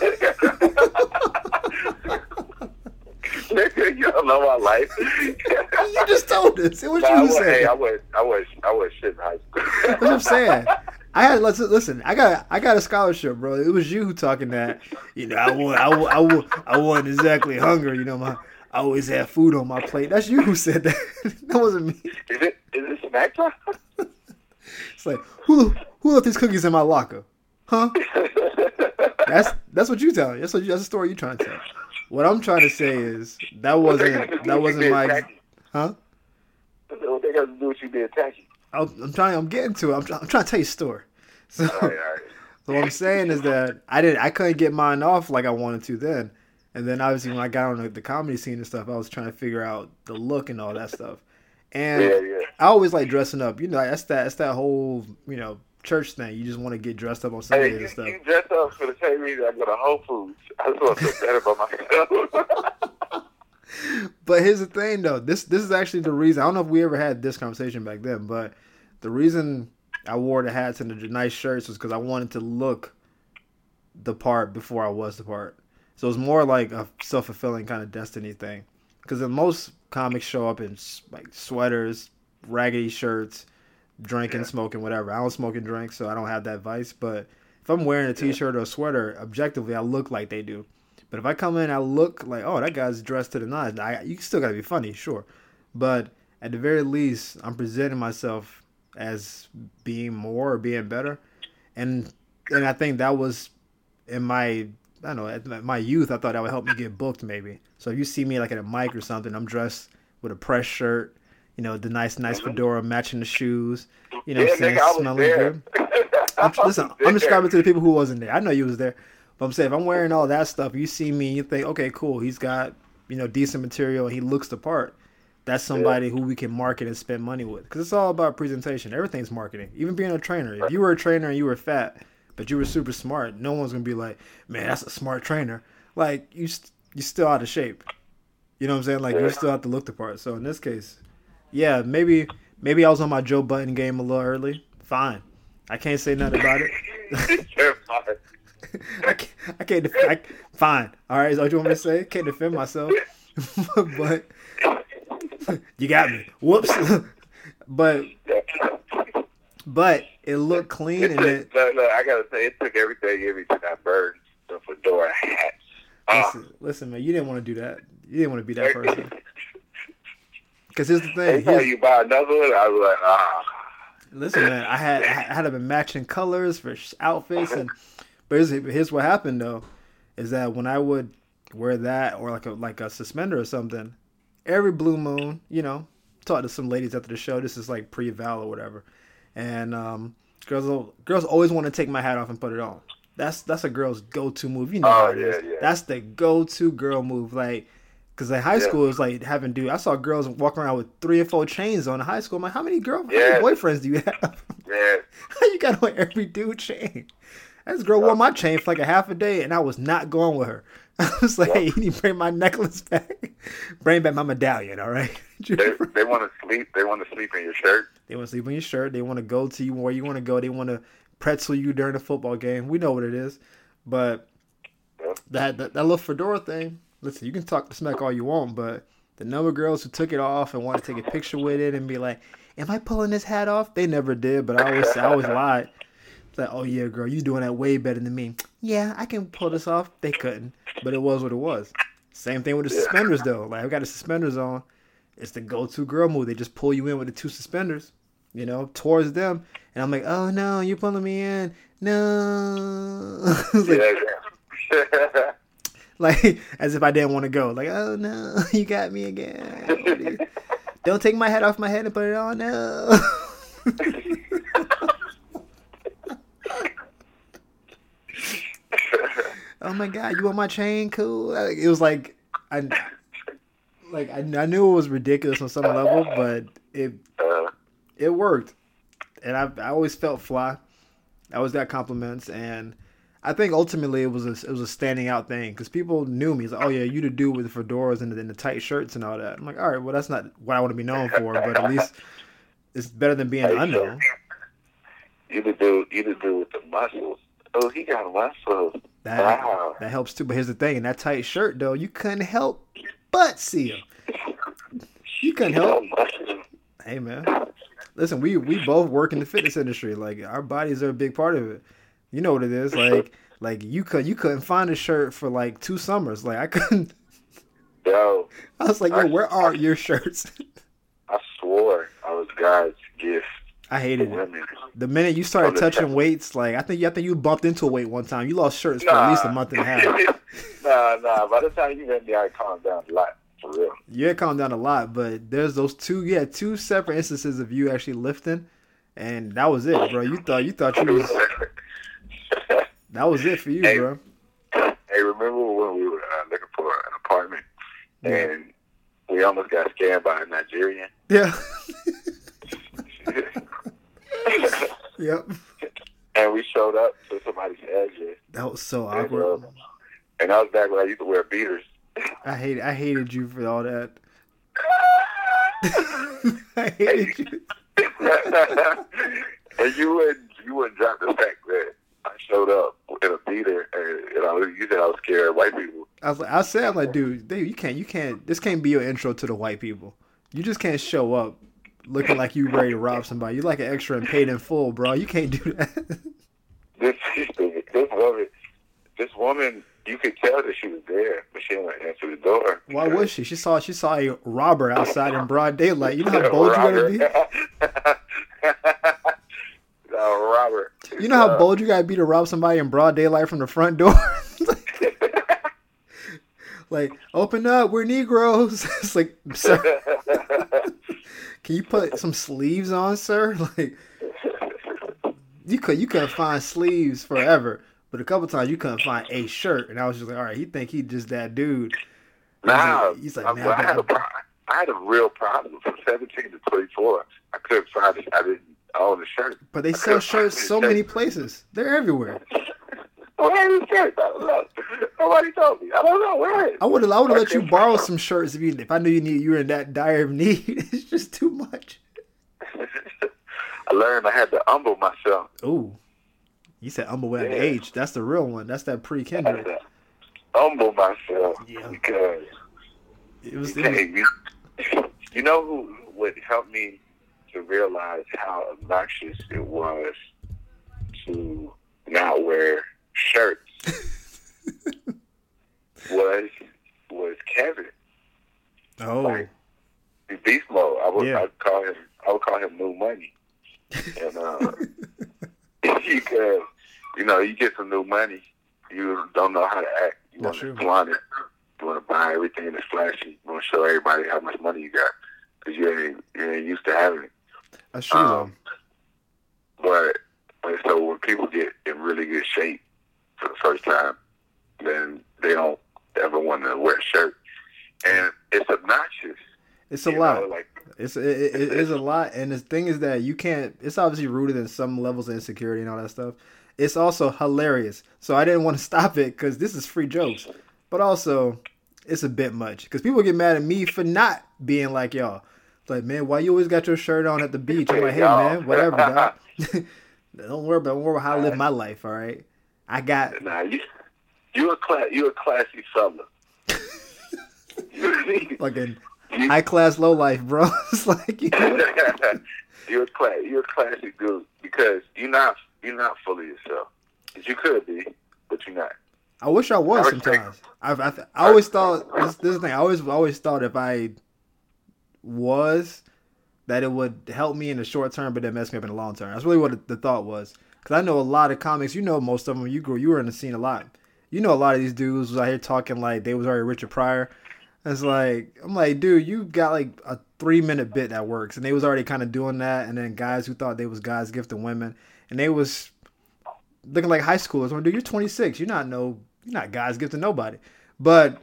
You don't know my life. You just told us. It was you saying. Hey, I was shit in high school. That's what I'm saying. I got a scholarship, bro. It was you who talking that. You know, I wasn't exactly hungry. You know, I always had food on my plate. That's you who said that. That wasn't me. Is it snack time? It's like who left these cookies in my locker? Huh? That's what you telling. That's the story you trying to tell. What I'm trying to say is that wasn't my tacky. Huh? What they got to do with you being tacky? I'm getting to it. I'm trying to tell you a story. So, all right. So what I'm saying is that I couldn't get mine off like I wanted to then, and then obviously when I got on the comedy scene and stuff, I was trying to figure out the look and all that stuff. And yeah. I always like dressing up. You know, that's that whole church thing. You just want to get dressed up on Sundays and stuff. You dress up for the same reason I go to Whole Foods. I just want to feel better about myself. But here's the thing, though. This is actually the reason. I don't know if we ever had this conversation back then, but the reason I wore the hats and the nice shirts was because I wanted to look the part before I was the part. So it was more like a self-fulfilling kind of destiny thing. Because most comics show up in like sweaters, raggedy shirts, drinking, smoking, whatever. I don't smoke and drink, so I don't have that vice. But if I'm wearing a t-shirt or a sweater, objectively, I look like they do. But if I come in, I look like, oh, that guy's dressed to the nines. You still got to be funny, sure. But at the very least, I'm presenting myself as being more or being better. And I think that was in my youth, I thought that would help me get booked maybe. So if you see me like at a mic or something, I'm dressed with a pressed shirt, the nice fedora matching the shoes, what I'm saying, nigga, smelling good. I'm describing to the people who wasn't there. I know you was there. But I'm saying, if I'm wearing all that stuff, you see me, you think, okay, cool, he's got, decent material, he looks the part. That's somebody who we can market and spend money with. Because it's all about presentation. Everything's marketing. Even being a trainer. If you were a trainer and you were fat, but you were super smart, no one's going to be like, man, that's a smart trainer. Like, you're still out of shape. You know what I'm saying? Like, you still have to look the part. So in this case, yeah, maybe I was on my Joe Budden game a little early. Fine. I can't say nothing about it. You're fine. I can't fine. All right, is that what you want me to say? Can't defend myself. But you got me. Whoops. but it looked clean and it. No, I gotta say it took everything in me to that bird, the fedora, hat. Listen, man, you didn't want to do that. You didn't want to be that person. Because here's the thing. Hey, you buy another one, I was like, ah. Listen, man, I had been matching colors for outfits and. But here's what happened though, is that when I would wear that or like a suspender or something, every blue moon, talked to some ladies after the show. This is like pre-Val or whatever, and girls always want to take my hat off and put it on. That's a girl's go-to move. You know how it is. Yeah. That's the go-to girl move. Like, because in high school it was like having dude. I saw girls walking around with 3 or 4 chains on in high school. I'm like, how many boyfriends do you have? Yeah, you got on every dude chain. This girl wore my chain for like a half a day, and I was not going with her. I was like, hey, you need to bring my necklace back. Bring back my medallion, all right? They want to sleep. They want to sleep in your shirt. They want to sleep in your shirt. They want to go to you where you want to go. They want to pretzel you during the football game. We know what it is. But that little fedora thing, listen, you can talk smack all you want, but the number of girls who took it off and wanted to take a picture with it and be like, am I pulling this hat off? They never did, but I always lied. Like, oh yeah, girl, you doing that way better than me. Yeah, I can pull this off. They couldn't, but it was what it was. Same thing with the suspenders though. Like, I got the suspenders on. It's the go-to girl move. They just pull you in with the 2 suspenders, towards them. And I'm like, oh no, you're pulling me in. No. like as if I didn't want to go. Like, oh no, you got me again. Don't take my hat off my head and put it on. No. Oh my God! You want my chain? Cool. It was like I knew it was ridiculous on some level, but it worked, and I always felt fly. I always got compliments, and I think ultimately it was a standing out thing because people knew me. It's like, oh yeah, you the dude with the fedoras and the tight shirts and all that. I'm like, all right, well that's not what I want to be known for, but at least It's better than being unknown. You to do with the muscles. Oh, he got muscles. Wow. That helps too. But here's the thing: in that tight shirt, though, you couldn't help but see him. You couldn't help. Hey, man. Listen, we both work in the fitness industry. Like, our bodies are a big part of it. You know what it is. Like you couldn't find a shirt for like 2 summers. Like, I couldn't. Yo, I was like, yo, where are your shirts? I swore I was God's gift. I hated it. The minute you started touching weights, like I think you bumped into a weight one time. You lost shirts for at least a month and a half. Nah. By the time you got me, I calmed down a lot. For real. You had calmed down a lot, but there's those two separate instances of you actually lifting, and that was it, bro. You thought you was. That was it for you, hey, bro. Hey, remember when we were looking for an apartment, and we almost got scammed by a Nigerian? Yeah. Yep. And we showed up to somebody's address. That was so awkward. And I was back when I used to wear beaters. I hated you for all that. I hated you. And you wouldn't drop the fact that I showed up in a beater, and you said I was scared of white people. I said, dude, you can't. This can't be your intro to the white people. You just can't show up looking like you ready to rob somebody. You're like an extra and paid in full, bro. You can't do that. This woman, you could tell that she was there, but she didn't answer the door. Why was she? She saw a robber outside in broad daylight. You know how bold you gotta be? A robber. You know how bold you gotta be to rob somebody in broad daylight from the front door? Like, open up, we're Negroes. It's like, sir. Can you put some sleeves on, sir? Like, you couldn't find sleeves forever, but a couple times you couldn't find a shirt, and I was just like, all right, he think he just that dude. Nah, he's like, I had a real problem from 17 to 24. I couldn't find it. I didn't own the shirt. But they sell shirts so many places. They're everywhere. Where is this shirt? I don't know. Nobody told me. I don't know where it is. I would have let you borrow some shirts if I knew you were in that dire of need. It's just too much. I learned I had to humble myself. Ooh, you said humble at an age. That's the real one. That's that pre-kindred. Humble myself, because you know who would help me to realize how obnoxious it was to not wear shirts was Kevin. Oh, like, beast mode. I would call him New Money, and because you get some new money, you don't know how to act. You want to flaunt it. You want to buy everything that's flashy. You want to show everybody how much money you got because you ain't used to having it. That's true. But so when people get in really good shape for the first time, then they don't ever want to wear a shirt, and it's obnoxious. It's a lot. It's a lot, and the thing is that you can't. It's obviously rooted in some levels of insecurity and all that stuff. It's also hilarious, so I didn't want to stop it because this is free jokes, but also it's a bit much because people get mad at me for not being like y'all. It's like, man, why you always got your shirt on at the beach? I'm like, hey, man, whatever, dog. Don't worry about how I live my life. All right. I got. Nah, you a classy fella. Fucking high class, low life, bro. It's like you're a classy dude because you're not fully yourself. You could be, but you're not. I wish I was sometimes. I always thought this thing. I always thought if I was, that it would help me in the short term, but then mess me up in the long term. That's really what the thought was. Because I know a lot of comics, most of them, you were in the scene a lot. You know a lot of these dudes was out here talking like they was already Richard Pryor. It's like, I'm like, dude, you got like a 3-minute bit that works. And they was already kind of doing that. And then guys who thought they was God's gift to women. And they was looking like high schoolers. I'm like, dude, you're 26. You're not God's gift to nobody. But...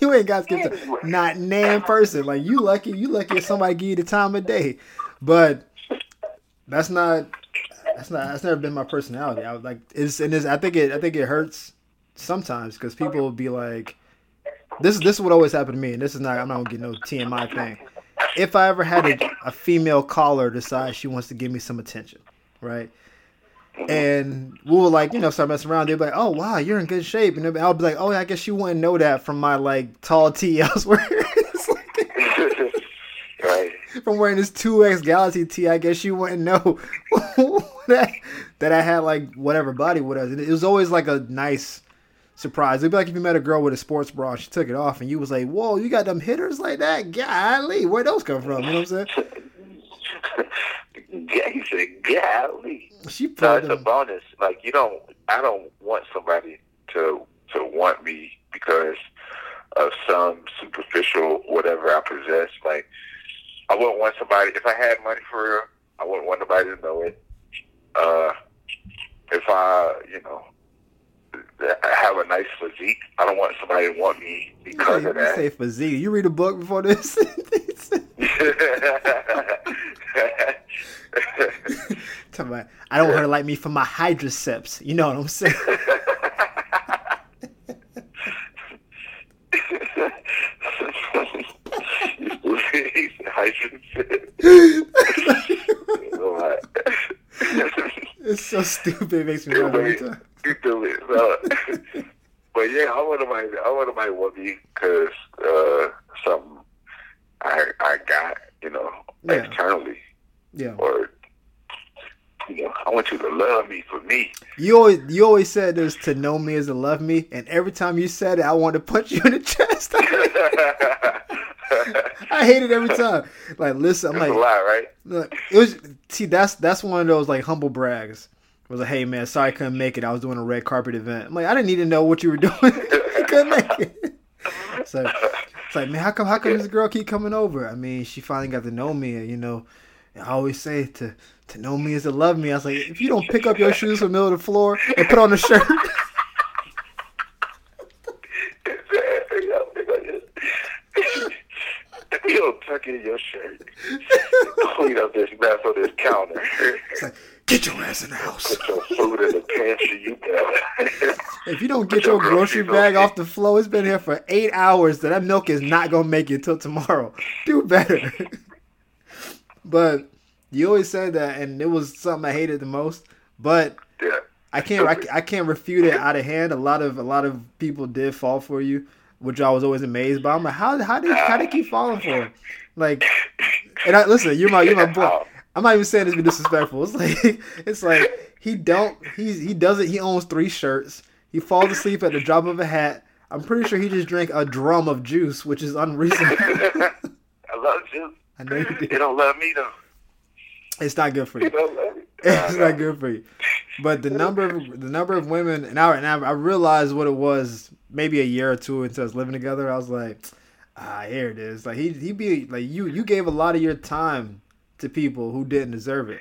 You ain't got to get to not name person. Like, you lucky if somebody give you the time of day. But that's never been my personality. I was like, I think it hurts sometimes because people will be like, this is what always happened to me, and this is not, I'm not gonna get no TMI thing. if I ever had a female caller decide she wants to give me some attention, right? And we were like, you know, start messing around. They'd be like, oh, wow, you're in good shape. And I'll be like, oh, yeah, I guess you wouldn't know that from my, like, tall tee elsewhere. Like, right. From wearing this 2X Galaxy tee, I guess you wouldn't know that I had, like, whatever body with us. And it was always, like, a nice surprise. It'd be like if you met a girl with a sports bra and she took it off and you was like, whoa, you got them hitters like that? Golly, where'd those come from? You know what I'm saying? He said, golly. It's a bonus. Like, I don't want somebody to want me because of some superficial whatever I possess. Like, I wouldn't want somebody, if I had money for real, I wouldn't want nobody to know it. If I, I have a nice physique, I don't want somebody to want me because of that. You say physique. You read a book before this? Talking about, I don't want her to like me for my hydroceps. You know what I'm saying? It's so stupid. It makes me laugh every time. But yeah, I wouldn't mind what me because something I got, externally. Yeah. Or I want you to love me for me. You always said this, to know me is to love me, and every time you said it, I wanted to punch you in the chest. I hate it every time. Like, listen, I'm like, a lie, right? Look, it was that's one of those like humble brags. I was like, hey man, sorry I couldn't make it. I was doing a red carpet event. I'm like, I didn't need to know what you were doing. I couldn't make it. It's like, man, how come this girl keep coming over? I mean, she finally got to know me, And I always say to know me is to love me. I was like, if you don't pick up your shoes from the middle of the floor and put on a shirt. You don't tuck in your shirt. Clean up this mess on this counter. It's like, get your ass in the house. Put your food in the pantry, you better. If you don't get your grocery bag off the floor, it's been here for 8 hours. That milk is not going to make it till tomorrow. Do better. But you always said that, and it was something I hated the most. But yeah. I can't refute it out of hand. A lot of people did fall for you, which I was always amazed by. I'm like, how did you keep falling for him? Like, and listen, you're my boy. I'm not even saying this to be disrespectful. It's like he does it. He owns 3 shirts. He falls asleep at the drop of a hat. I'm pretty sure he just drank a drum of juice, which is unreasonable. I love juice. I know you did. They don't love me though. It's not good for you. It's not good for you. But the number of women, and I realized what it was maybe a year or two into us living together. I was like, here it is. Like he be like you gave a lot of your time to people who didn't deserve it.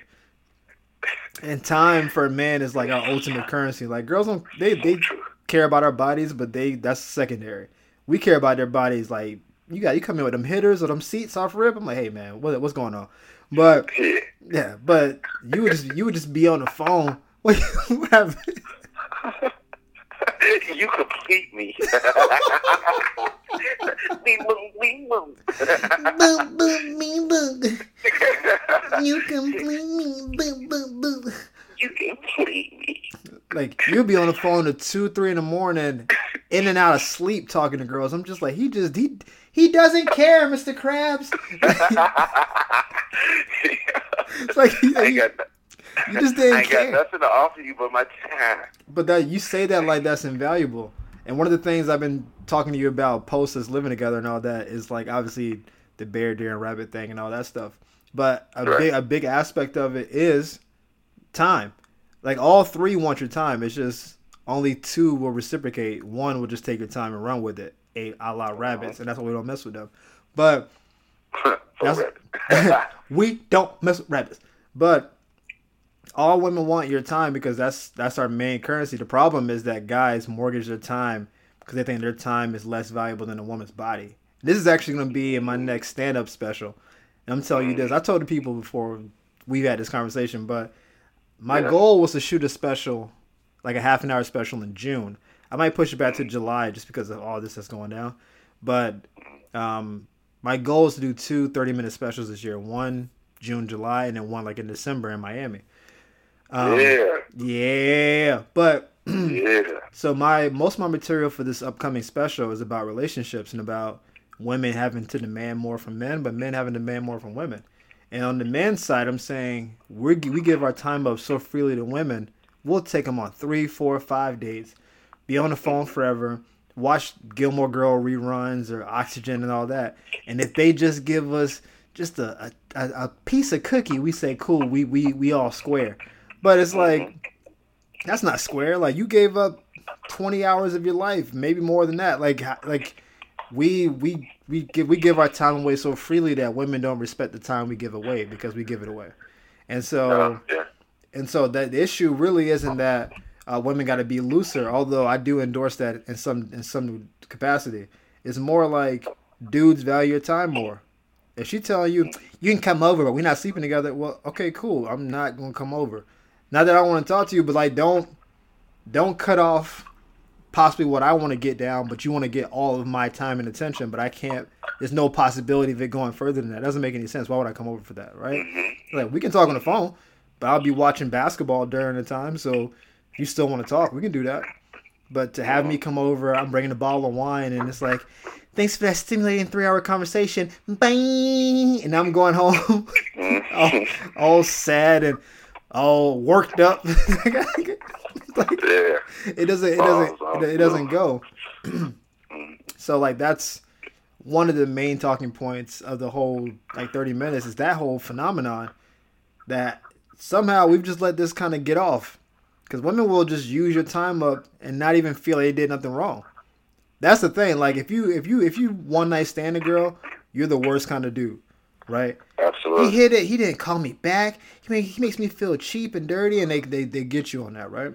And time for a man is like our ultimate currency. Like girls don't they care about our bodies, but that's secondary. We care about their bodies. Like you come in with them hitters or them seats off rip. I'm like, hey man, what's going on? But yeah, but you would just be on the phone. What happened? You complete me. You complete me. You complete me. Like you'll be on the phone at 2-3 in the morning, in and out of sleep talking to girls. I'm just like he doesn't care, Mr. Krabs. It's like you just didn't care. I ain't got nothing to offer you but my time. But that you say that like that's invaluable. And one of the things I've been talking to you about post us living together and all that is like obviously the bear, deer, and rabbit thing and all that stuff. But a big aspect of it is time. Like all 3 want your time. It's just only 2 will reciprocate. 1 will just take your time and run with it. A la rabbits, and that's why we don't mess with them. But we don't mess with rabbits. But all women want your time because that's our main currency. The problem is that guys mortgage their time because they think their time is less valuable than a woman's body. This is actually going to be in my next stand-up special. And I'm telling you this. I told the people before we had this conversation, but my goal was to shoot a special, like a half an hour special in June. I might push it back to July just because of all this that's going down. But My goal is to do 2 30-minute specials this year. One June, July, and then one like in December in Miami. But so most of my material for this upcoming special is about relationships and about women having to demand more from men, but men having to demand more from women. And on the men's side, I'm saying we give our time up so freely to women. We'll take them on 3, 4, 5 dates, be on the phone forever, watch Gilmore Girl reruns or Oxygen and all that. And if they just give us just a piece of cookie, we say, cool, we all square. But it's like, that's not square. Like, you gave up 20 hours of your life, maybe more than that. Like we give our time away so freely that women don't respect the time we give away because we give it away. And so that the issue really isn't that women got to be looser, although I do endorse that in some capacity. It's more like dudes value your time more. If she telling you, you can come over, but we're not sleeping together, well, okay, cool. I'm not going to come over. Not that I want to talk to you, but like don't cut off possibly what I want to get down, but you want to get all of my time and attention, but I can't. There's no possibility of it going further than that. It doesn't make any sense. Why would I come over for that, right? Like, we can talk on the phone, but I'll be watching basketball during the time, so if you still want to talk, we can do that. But to have me come over, I'm bringing a bottle of wine, and it's like, thanks for that stimulating 3-hour conversation. Bang! And I'm going home all sad and all worked up. Like, it doesn't go. So like that's one of the main talking points of the whole like 30 minutes is that whole phenomenon that somehow we've just let this kind of get off because women will just use your time up and not even feel they did nothing wrong. That's the thing. Like if you one night stand a girl, you're the worst kind of dude, right? Absolutely. He hit it. He didn't call me back. He makes me feel cheap and dirty, and they get you on that, right?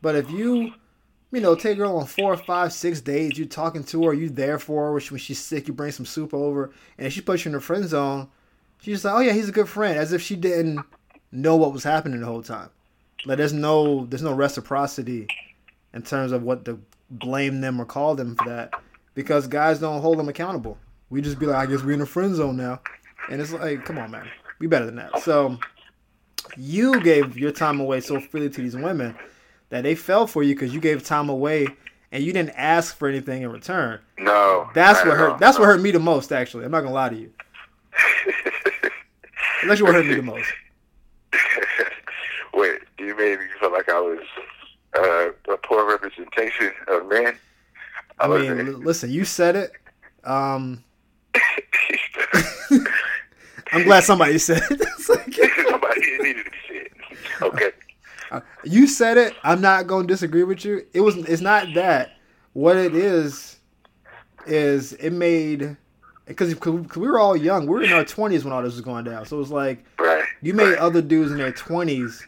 But if you take her on 4, 5, 6 dates, you're talking to her, you there for her when she's sick, you bring some soup over, and if she puts you in her friend zone, she's just like, oh yeah, he's a good friend, as if she didn't know what was happening the whole time. Like there's no reciprocity in terms of what the blame them or call them for that because guys don't hold them accountable. We just be like, I guess we're in a friend zone now. And it's like, come on, man. We better than that. So you gave your time away so freely to these women that they fell for you because you gave time away and you didn't ask for anything in return. No. That's what hurt me the most, actually. I'm not going to lie to you. Unless you were hurting me the most. Wait, you made me feel like I was... a poor representation of men. Listen, you said it. I'm glad somebody said it. Somebody needed to be said. Okay. You said it. I'm not going to disagree with you. It's not that. What it is it made because we were all young. We were in our 20s when all this was going down. So it was like you made other dudes in their 20s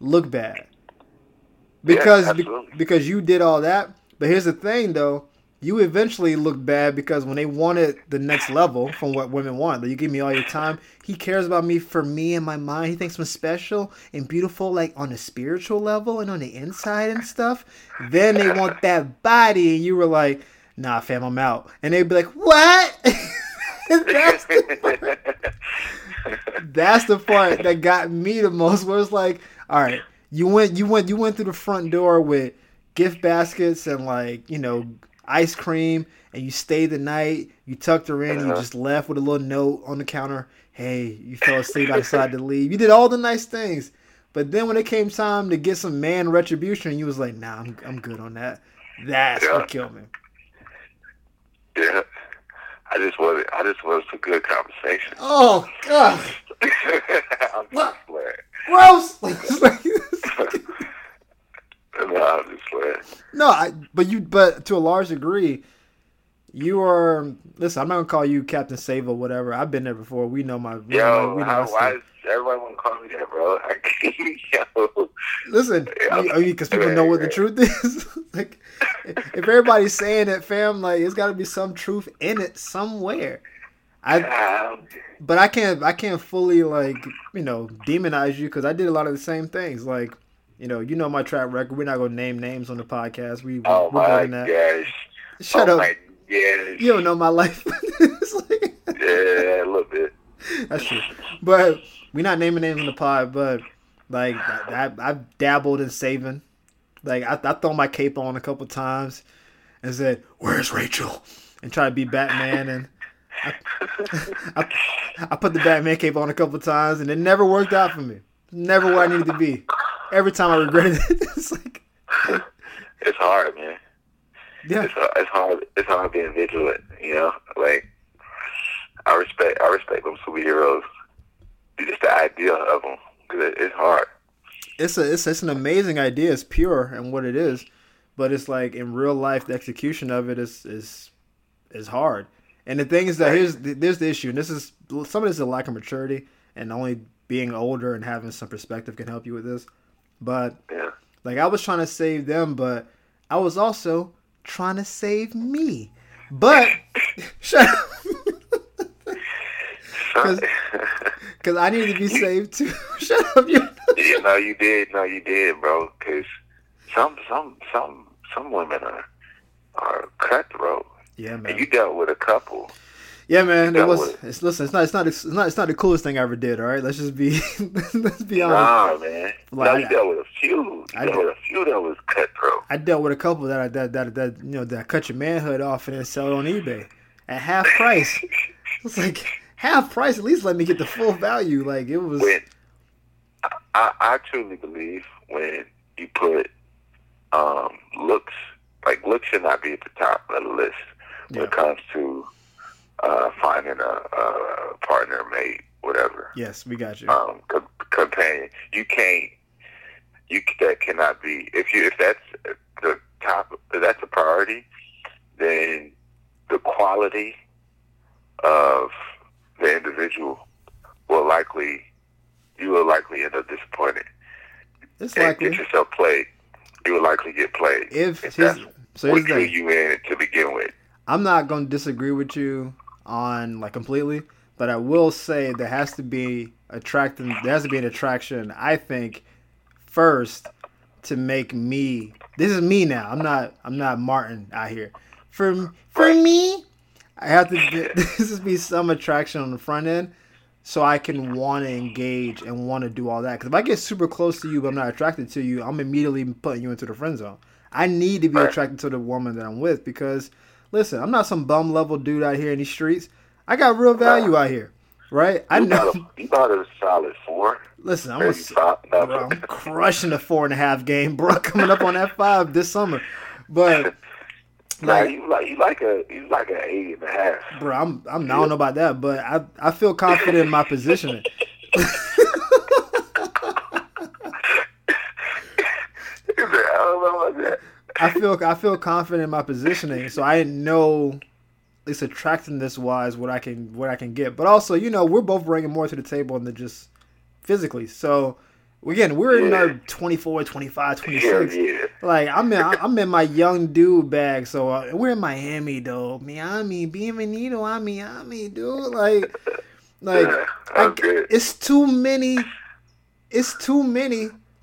look bad. Because you did all that. But here's the thing, though. You eventually look bad because when they wanted the next level from what women want, like, you give me all your time. He cares about me for me and my mind. He thinks I'm special and beautiful, like, on a spiritual level and on the inside and stuff. Then they want that body, and you were like, nah, fam, I'm out. And they'd be like, what? That's the part that got me the most, where it's like, all right. You went through the front door with gift baskets and ice cream, and you stayed the night. You tucked her in. And you just left with a little note on the counter. Hey, you fell asleep. I decided to leave. You did all the nice things, but then when it came time to get some man retribution, you was like, nah, I'm good on that. That's what killed me. Yeah, I just wanted some good conversation. Oh God. I'm just glad. Gross. But to a large degree, you are. Listen, I'm not gonna call you Captain Save or whatever. I've been there before. We know my. Why is everybody wanna call me that, bro? Listen, because people know what the truth is. Like, if everybody's saying it, fam, like it's got to be some truth in it somewhere. But I can't fully demonize you because I did a lot of the same things. Like, you know my track record. We're not gonna name names on the podcast. We're doing that. Shut up. My gosh. You don't know my life. It's like, Yeah, a little bit. That's true. But we're not naming names on the pod, but like I've dabbled in saving. Like I throw my cape on a couple times and said, "Where's Rachel?" and try to be Batman, and I put the Batman cape on a couple times, and it never worked out for me. Never where I needed to be. Every time I regretted it. It's like, it's hard, man. Yeah, it's hard. It's hard being vigilant. You know, like I respect them superheroes. Just the idea of them, because it's hard. It's an amazing idea. It's pure and what it is, but it's like in real life, the execution of it is hard. And the thing is that there's the issue. And this is some of this is a lack of maturity, and only being older and having some perspective can help you with this. But yeah. Like I was trying to save them, but I was also trying to save me. But shut up, because I needed to be saved too. Shut up, you. Yeah, no, you did, bro. Because some women are cutthroat. Yeah, man. And you dealt with a couple. Yeah, man. It was. It's not the coolest thing I ever did. All right, let's be honest. Nah, man. Like, no, you dealt with a few. You dealt with a few that was cutthroat. I dealt with a couple that you know that cut your manhood off and then sell it on eBay at half price. It's like half price. At least let me get the full value. Like it was. When, I truly believe when you put looks, like looks should not be at the top of the list when it comes to finding a partner, mate, whatever. Yes, we got you. Companion. That cannot be. If that's the top, if that's a priority, then the quality of the individual will likely end up disappointed. It's likely. Get yourself played. You will likely get played. If that's what drew you in to begin with. I'm not going to disagree with you on like completely, but I will say there has to be an attraction, I think, first to make me. This is me now. I'm not Martin out here. For me, I have to. This is be some attraction on the front end, so I can want to engage and want to do all that. Because if I get super close to you but I'm not attracted to you, I'm immediately putting you into the friend zone. I need to be attracted to the woman that I'm with because, listen, I'm not some bum level dude out here in these streets. I got real value out here, right? I know. You bought a solid 4. Listen, I'm crushing the 4.5 game, bro. Coming up on that 5 this summer, but. Like, you like an 8.5. Bro, I don't know about that, but I feel confident in my positioning. I feel confident in my positioning, so I know it's attractiveness wise what I can get. But also, you know, we're both bringing more to the table than just physically. So again, we're in our 24, 25, 26. Yeah. Like, I'm in my young dude bag. So, we're in Miami, though. Miami, bienvenido a Miami, dude. Like it's too many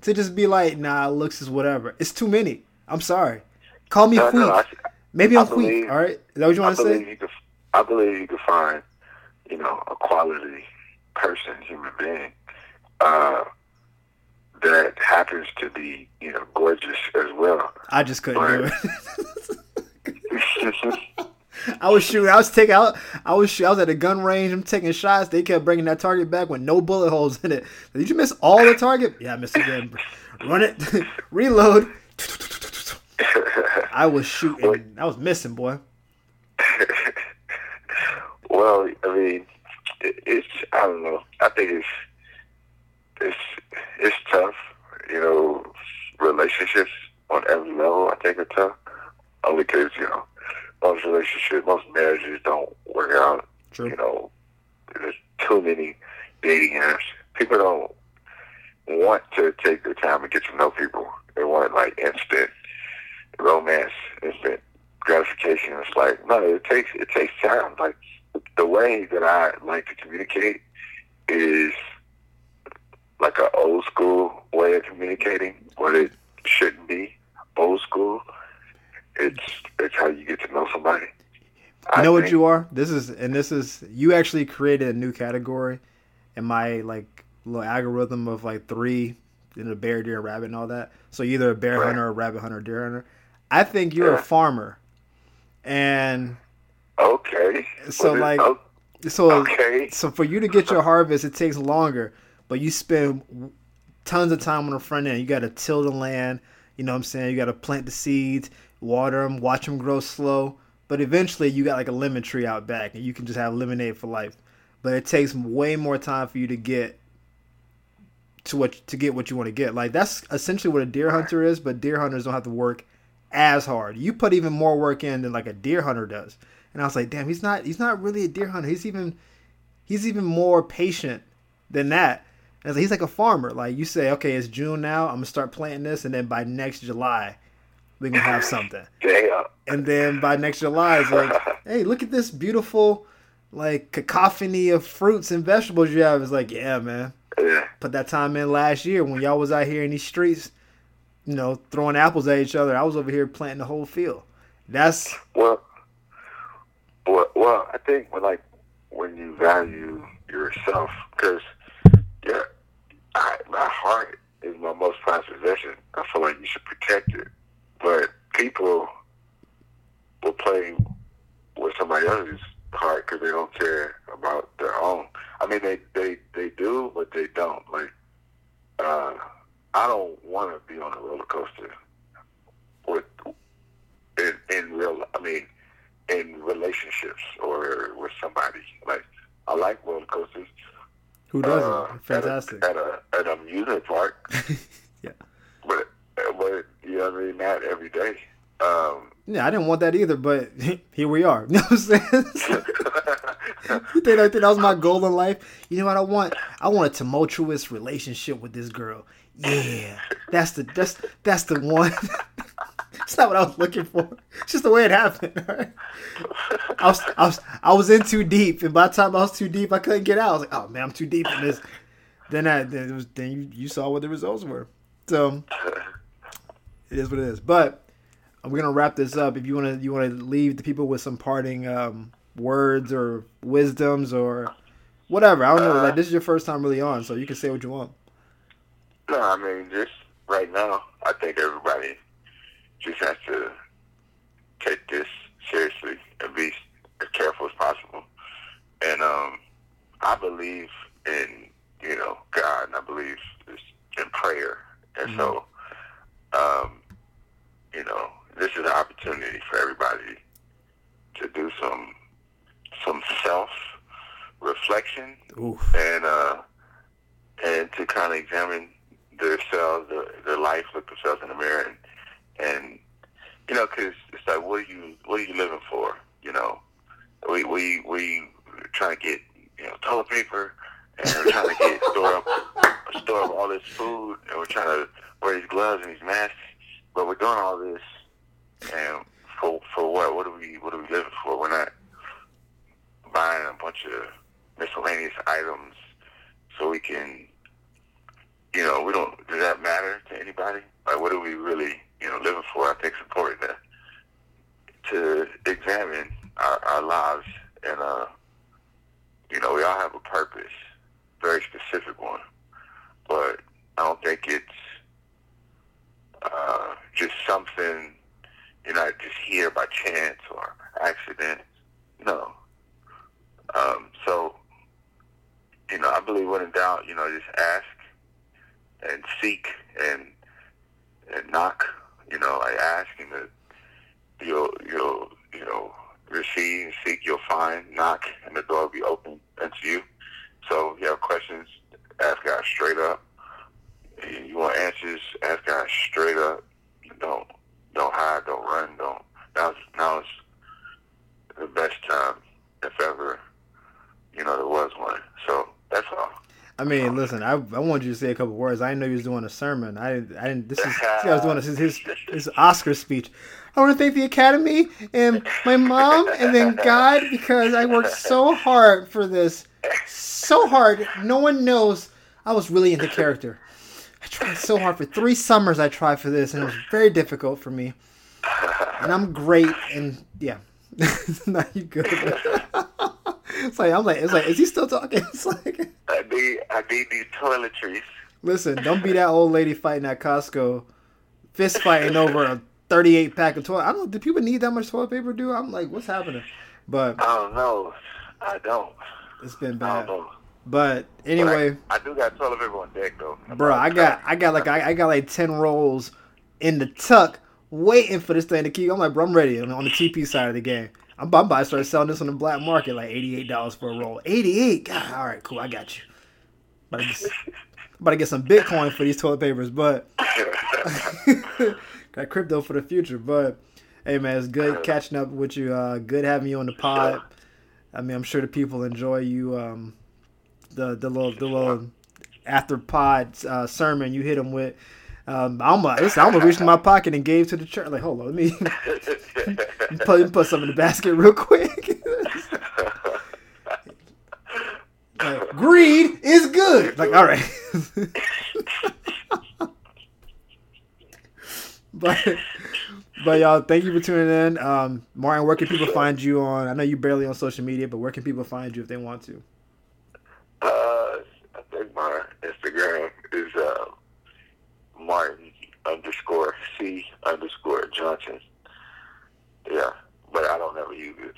to just be like, nah, looks is whatever. It's too many. I'm sorry. Call me weak. Maybe I'm weak, all right? Is that what you want to say? I believe you can find, you know, a quality person, human being, that happens to be, you know, gorgeous as well. I just couldn't do it. I was at a gun range. I'm taking shots. They kept bringing that target back with no bullet holes in it. Did you miss all the target? Yeah, I missed again. Run it. Reload. I was shooting. Well, I was missing, boy. Well, I mean, it's, I don't know. I think it's tough, you know. Relationships on every level, I think, are tough. Only because, you know, most marriages don't work out. True. You know, there's too many dating apps. People don't want to take their time and get to know people. They want like instant romance, instant gratification. It's like, no, it takes time. Like the way that I like to communicate is like an old school way of communicating, what it shouldn't be. Old school, it's how you get to know somebody. You know what you are? This is you actually created a new category in my like little algorithm of like three in a bear, deer, and rabbit and all that. So you're either a bear hunter or a rabbit hunter, deer hunter. I think you're a farmer. And okay. So so for you to get your harvest, it takes longer, but you spend tons of time on the front end. You got to till the land, you know what I'm saying? You got to plant the seeds, water them, watch them grow slow. But eventually you got like a lemon tree out back and you can just have lemonade for life. But it takes way more time for you to get to what you want to get. Like that's essentially what a deer hunter is, but deer hunters don't have to work as hard. You put even more work in than like a deer hunter does. And I was like, damn, he's not really a deer hunter. He's even more patient than that. And he's like a farmer. Like you say, okay, it's June now. I'm gonna start planting this, and then by next July, we can have something. Damn. And then by next July, it's like, hey, look at this beautiful, like cacophony of fruits and vegetables you have. It's like, yeah, man. Yeah. Put that time in last year when y'all was out here in these streets, you know, throwing apples at each other. I was over here planting the whole field. That's well. I think when you value yourself, because yeah, my heart is my most prized possession. I feel like you should protect it, but people will play with somebody else's heart because they don't care about their own. I mean, they do, but they don't. Like, I don't want to be on a roller coaster in relationships or with somebody. Like, I like roller coasters. Who doesn't? Fantastic. At an amusement park. Yeah. But you know what I mean? Not every day. Yeah, I didn't want that either, but here we are. You know what I'm saying? I think that was my goal in life. You know what I want? I want a tumultuous relationship with this girl. Yeah. That's the one. It's not what I was looking for. It's just the way it happened. All right? I was in too deep, and by the time I was too deep, I couldn't get out. I was like, oh man, I'm too deep in this. Then you saw what the results were. So it is what it is. But we're gonna wrap this up. If you wanna leave the people with some parting words or wisdoms or whatever. I don't know. Like, this is your first time really on, so you can say what you want. No, I mean, just right now, I think everybody just has to take this seriously and be as careful as possible. And I believe in, you know, God, and I believe in prayer. And so, you know, this is an opportunity for everybody to do some self-reflection. Oof. and to kind of examine themselves, their life, look themselves in the mirror, and you know, because it's like, what are you living for? You know, we trying to get, you know, toilet paper, and we're trying to get store up all this food, and we're trying to wear these gloves and these masks, but we're doing all this, and for what? What are we living for? We're not buying a bunch of miscellaneous items so we can, you know, we don't. Does that matter to anybody? Like, what are we really, you know, living for? I think it's important to examine our lives, and you know, we all have a purpose, very specific one. But I don't think it's just something you're not just here by chance or accident. No. So, you know, I believe when in doubt, you know, just ask and seek and knock. You know, I ask, and you'll receive, seek, you'll find, knock, and the door will be open to you. So if you have questions, ask God straight up. If you want answers, ask God straight up. Don't hide, don't run, don't. Now is the best time, if ever, you know, there was one. So that's all. I mean, listen. I wanted you to say a couple words. I didn't know you was doing a sermon. I didn't. I was doing his Oscar speech. I want to thank the Academy and my mom, and then God, because I worked so hard for this, so hard. No one knows I was really into character. I tried so hard for 3 summers. I tried for this, and it was very difficult for me. And I'm great. And yeah, No, you good. It's like, is he still talking? It's like, I need these toiletries. Listen, don't be that old lady fighting at Costco, fist fighting over a 38 pack of toilet. I don't. Do people need that much toilet paper? Dude, I'm like, what's happening? But I don't know. I don't. It's been bad. I don't know. But anyway, but I do got toilet paper on deck though. Bro, I got like 10 rolls in the tuck, waiting for this thing to keep. I'm like, bro, I'm ready on the TP side of the game. I'm about to start selling this on the black market, like $88 for a roll. 88. God, all right, cool. I got you. About to get some Bitcoin for these toilet papers, but got crypto for the future. But hey, man, it's good catching up with you. Good having you on the pod. I mean, I'm sure the people enjoy you. The little after pod sermon you hit them with. I'm gonna reach in my pocket and gave to the church. Like, hold on, let me put some in the basket real quick. Like, greed is good. Like, all right. But y'all, thank you for tuning in. Martin, where can people find you on? I know you're barely on social media, but where can people find you if they want to? I think my Instagram is Martin_C_Johnson. Yeah, but I don't ever use it.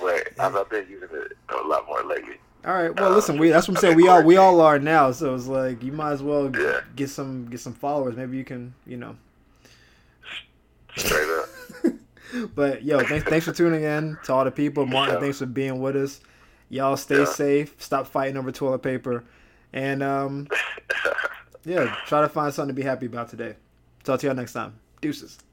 But I've been using it a lot more lately. All right. Well, listen, that's what I'm saying. We all are now. So it's like you might as well get some followers. Maybe you can, you know. Straight up. But yo, thanks for tuning in to all the people. Martin, thanks for being with us. Y'all stay safe. Stop fighting over toilet paper, and try to find something to be happy about today. Talk to y'all next time. Deuces.